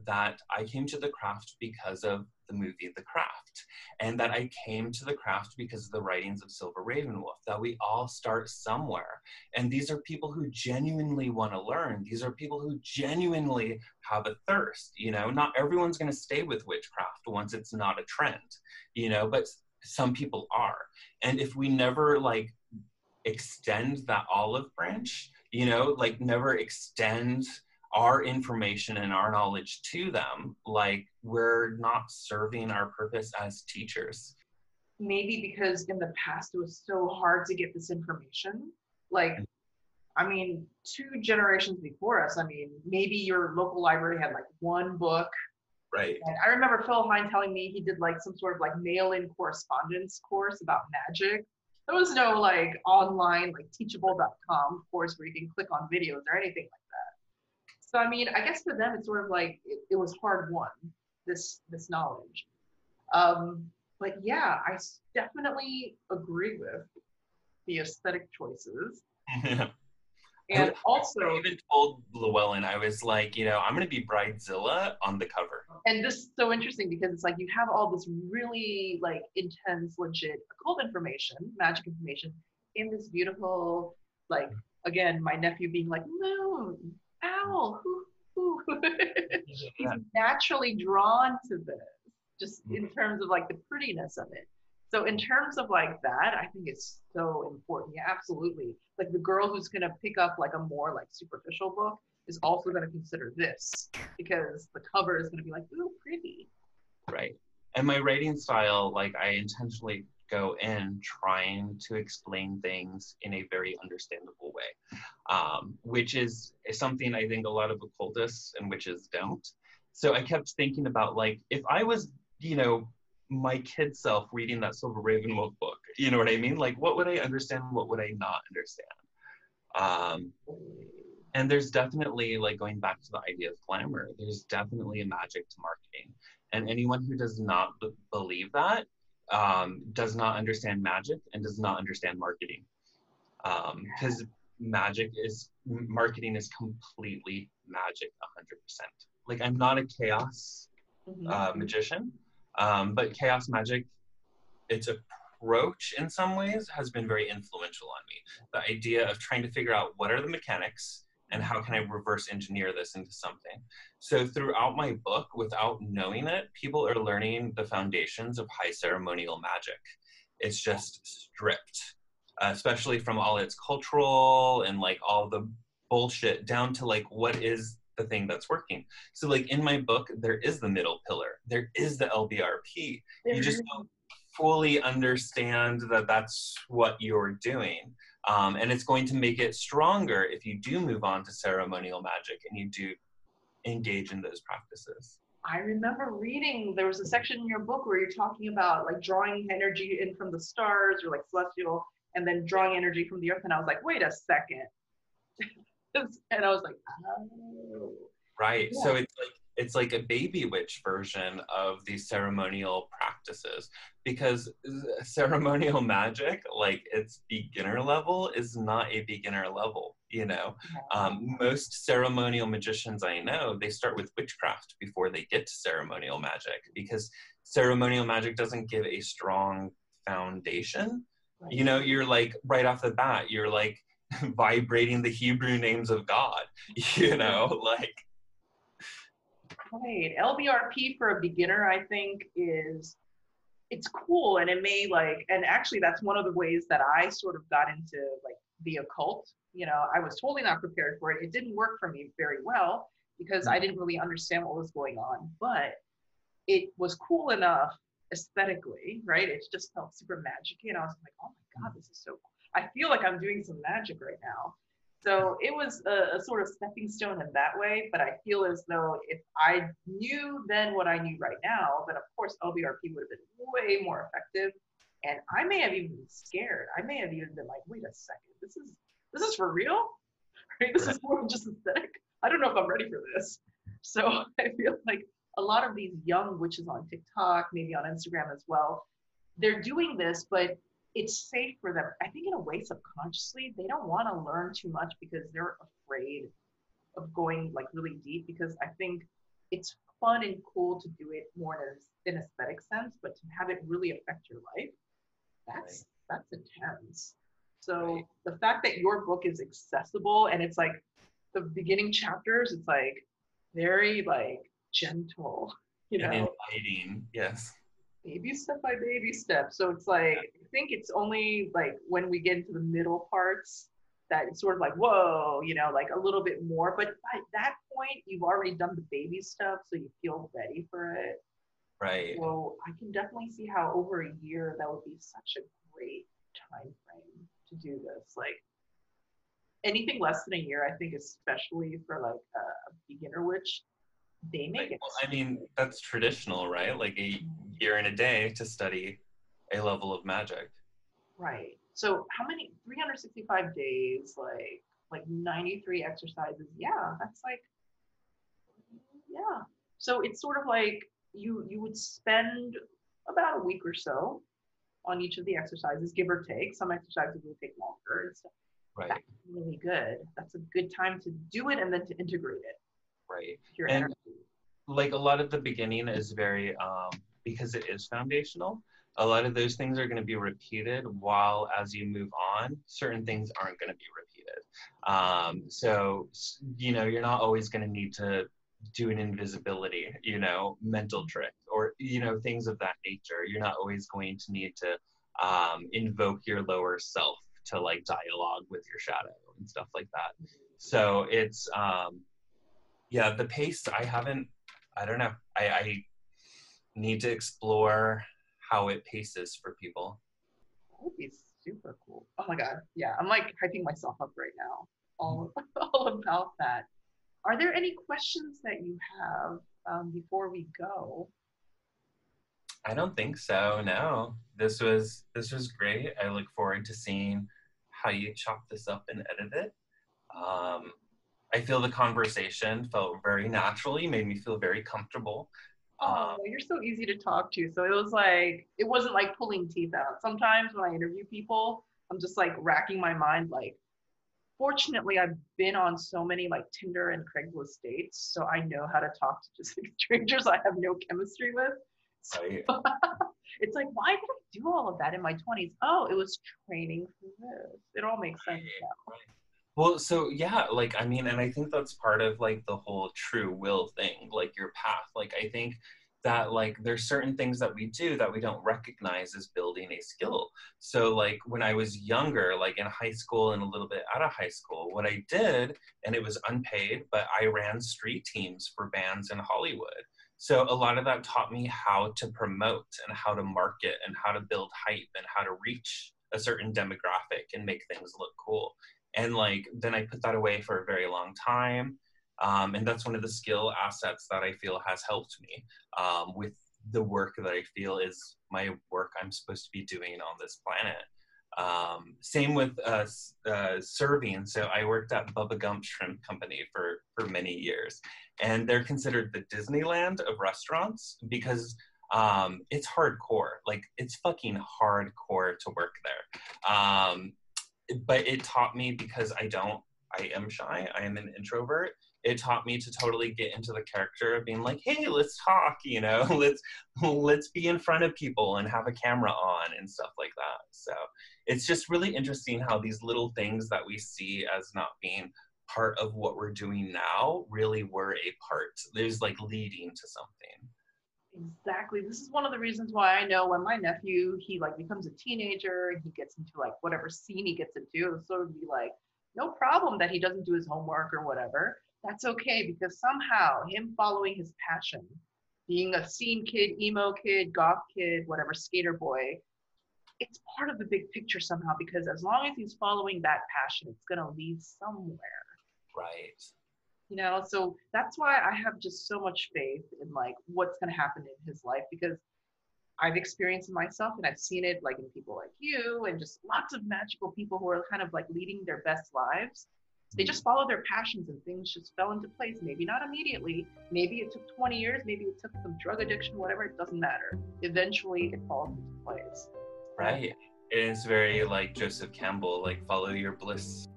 that I came to The Craft because of the movie The Craft, and that I came to The Craft because of the writings of Silver Ravenwolf, that we all start somewhere. And these are people who genuinely want to learn. These are people who genuinely have a thirst, you know? Not everyone's going to stay with witchcraft once it's not a trend, you know, but some people are. And if we never like extend that olive branch, you know, like never extend our information and our knowledge to them, like we're not serving our purpose as teachers. Maybe because in the past it was so hard to get this information. Like I mean, two generations before us, I mean, maybe your local library had like one book. Right. And I remember Phil Hine telling me he did like some sort of like mail-in correspondence course about magic. There was no like online, like teachable.com course where you can click on videos or anything like that. So, I mean, I guess for them, it's sort of like, it was hard won, this knowledge. But yeah, I definitely agree with the aesthetic choices. And also, I even told Llewellyn, I was like, you know, I'm going to be Bridezilla on the cover. And this is so interesting because it's like you have all this really like intense, legit occult information, magic information, in this beautiful, like, again, my nephew being like, moon, owl, hoo, hoo. He's naturally drawn to this, just in terms of like the prettiness of it. So in terms of like that, I think it's so important. Yeah, absolutely. Like the girl who's going to pick up like a more like superficial book is also going to consider this because the cover is going to be like, ooh, pretty. Right. And my writing style, like I intentionally go in trying to explain things in a very understandable way, which is something I think a lot of occultists and witches don't. So I kept thinking about like, if I was, you know, my kid self reading that Silver Ravenwolf book, you know what I mean? Like, what would I understand? What would I not understand? And there's definitely, like, going back to the idea of glamour, there's definitely a magic to marketing. And anyone who does not believe that does not understand magic and does not understand marketing. Because marketing is completely magic, 100%. Like, I'm not a chaos magician. But chaos magic, its approach in some ways has been very influential on me. The idea of trying to figure out what are the mechanics and how can I reverse engineer this into something. So throughout my book, without knowing it, people are learning the foundations of high ceremonial magic. It's just stripped, especially from all its cultural and like all the bullshit down to like what is the thing that's working. So like in my book, there is the middle pillar. There is the LBRP. You just don't fully understand that that's what you're doing. And it's going to make it stronger if you do move on to ceremonial magic and you do engage in those practices. I remember reading, there was a section in your book where you're talking about like drawing energy in from the stars or like celestial and then drawing energy from the earth. And I was like, wait a second. And I was like, oh. Right. Yeah. So it's like a baby witch version of these ceremonial practices, because ceremonial magic, like its beginner level, is not a beginner level, you know. Most ceremonial magicians I know, they start with witchcraft before they get to ceremonial magic, because ceremonial magic doesn't give a strong foundation. Right. You know, you're like, right off the bat, you're like, vibrating the Hebrew names of God, you know, like. Right, LBRP for a beginner, I think it's cool, and it may like, and actually that's one of the ways that I sort of got into like the occult, you know. I was totally not prepared for it. It didn't work for me very well because I didn't really understand what was going on, but it was cool enough aesthetically, right? It just felt super magic-y, and I was like, oh my God, this is so cool. I feel like I'm doing some magic right now. So it was a sort of stepping stone in that way, but I feel as though if I knew then what I knew right now, then of course LBRP would have been way more effective. And I may have even been scared. I may have even been like, wait a second, this is for real? Right? This is more just aesthetic. I don't know if I'm ready for this. So I feel like a lot of these young witches on TikTok, maybe on Instagram as well, they're doing this, but it's safe for them. I think in a way, subconsciously, they don't want to learn too much because they're afraid of going like really deep, because I think it's fun and cool to do it more in an aesthetic sense, but to have it really affect your life, that's intense. So the fact that your book is accessible and it's like the beginning chapters, it's like very like gentle, you know? And inviting, yes. Baby step by baby step. So it's like, I think it's only like when we get into the middle parts that it's sort of like, whoa, you know, like a little bit more. But by that point, you've already done the baby stuff, so you feel ready for it. Right. So I can definitely see how over a year, that would be such a great time frame to do this. Like, anything less than a year, I think, especially for like a beginner witch, they make it. Well, I mean, that's traditional, right? Like a year and a day to study a level of magic. Right. So how many, 365 days, like 93 exercises. Yeah, that's like, yeah. So it's sort of like you would spend about a week or so on each of the exercises, give or take. Some exercises will take longer and stuff. Right. That's really good. That's a good time to do it and then to integrate it. Right. Your and energy. Like a lot of the beginning is very, because it is foundational, a lot of those things are going to be repeated, while as you move on, certain things aren't going to be repeated. So, you know, you're not always going to need to do an invisibility, you know, mental trick or, you know, things of that nature. You're not always going to need to invoke your lower self to like dialogue with your shadow and stuff like that. So it's, yeah, the pace, I don't know. I need to explore how it paces for people. That would be super cool. Oh my God, yeah. I'm like hyping myself up right now, all about that. Are there any questions that you have before we go? I don't think so, no. This was great. I look forward to seeing how you chop this up and edit it. I feel the conversation felt very naturally, made me feel very comfortable. Oh, you're so easy to talk to. So it wasn't like pulling teeth out. Sometimes when I interview people, I'm just like racking my mind. Like, fortunately, I've been on so many like Tinder and Craigslist dates, so I know how to talk to just like strangers I have no chemistry with. So, oh, yeah. It's like, why did I do all of that in my 20s? Oh, it was training for this. It all makes sense now. Well, so yeah, like, I mean, and I think that's part of like the whole true will thing, like your path. Like, I think that like there's certain things that we do that we don't recognize as building a skill. So like when I was younger, like in high school and a little bit out of high school, what I did, and it was unpaid, but I ran street teams for bands in Hollywood. So a lot of that taught me how to promote and how to market and how to build hype and how to reach a certain demographic and make things look cool. And like, then I put that away for a very long time. And that's one of the skill assets that I feel has helped me with the work that I feel is my work I'm supposed to be doing on this planet. Same with serving. So I worked at Bubba Gump Shrimp Company for many years. And they're considered the Disneyland of restaurants because it's hardcore. Like, it's fucking hardcore to work there. But it taught me, because I am shy, I am an introvert, it taught me to totally get into the character of being like, hey, let's talk, you know, let's be in front of people and have a camera on and stuff like that. So it's just really interesting how these little things that we see as not being part of what we're doing now really were a part. There's like leading to something. Exactly. This is one of the reasons why I know when my nephew, he like becomes a teenager and he gets into like whatever scene he gets into, it'll sort of be like, no problem that he doesn't do his homework or whatever. That's okay, because somehow him following his passion, being a scene kid, emo kid, goth kid, whatever, skater boy, it's part of the big picture somehow, because as long as he's following that passion, it's going to lead somewhere. Right. You know, so that's why I have just so much faith in like what's going to happen in his life, because I've experienced it myself and I've seen it like in people like you and just lots of magical people who are kind of like leading their best lives. They just follow their passions and things just fell into place. Maybe not immediately. Maybe it took 20 years. Maybe it took some drug addiction, whatever. It doesn't matter. Eventually it falls into place. Right. It is very like Joseph Campbell, like follow your bliss.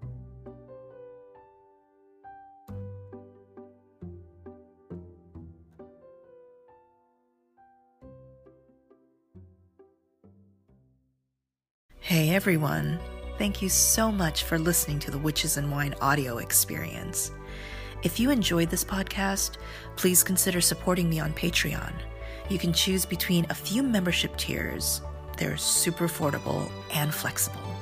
Hey everyone, thank you so much for listening to the Witches and Wine audio experience. If you enjoyed this podcast, please consider supporting me on Patreon. You can choose between a few membership tiers. They're super affordable and flexible.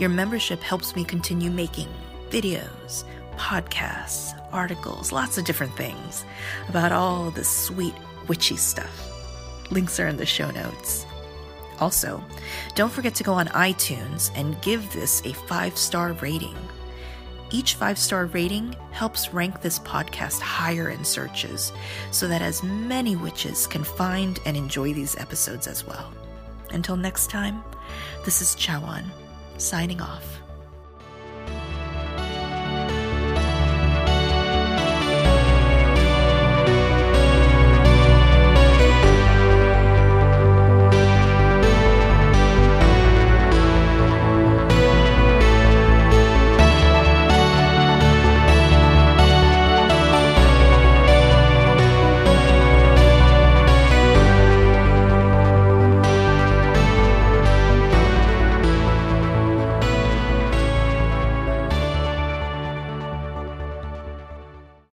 Your membership helps me continue making videos, podcasts, articles, lots of different things about all the sweet witchy stuff. Links are in the show notes. Also, don't forget to go on iTunes and give this a 5-star rating. Each 5-star rating helps rank this podcast higher in searches so that as many witches can find and enjoy these episodes as well. Until next time, this is Chawan, signing off.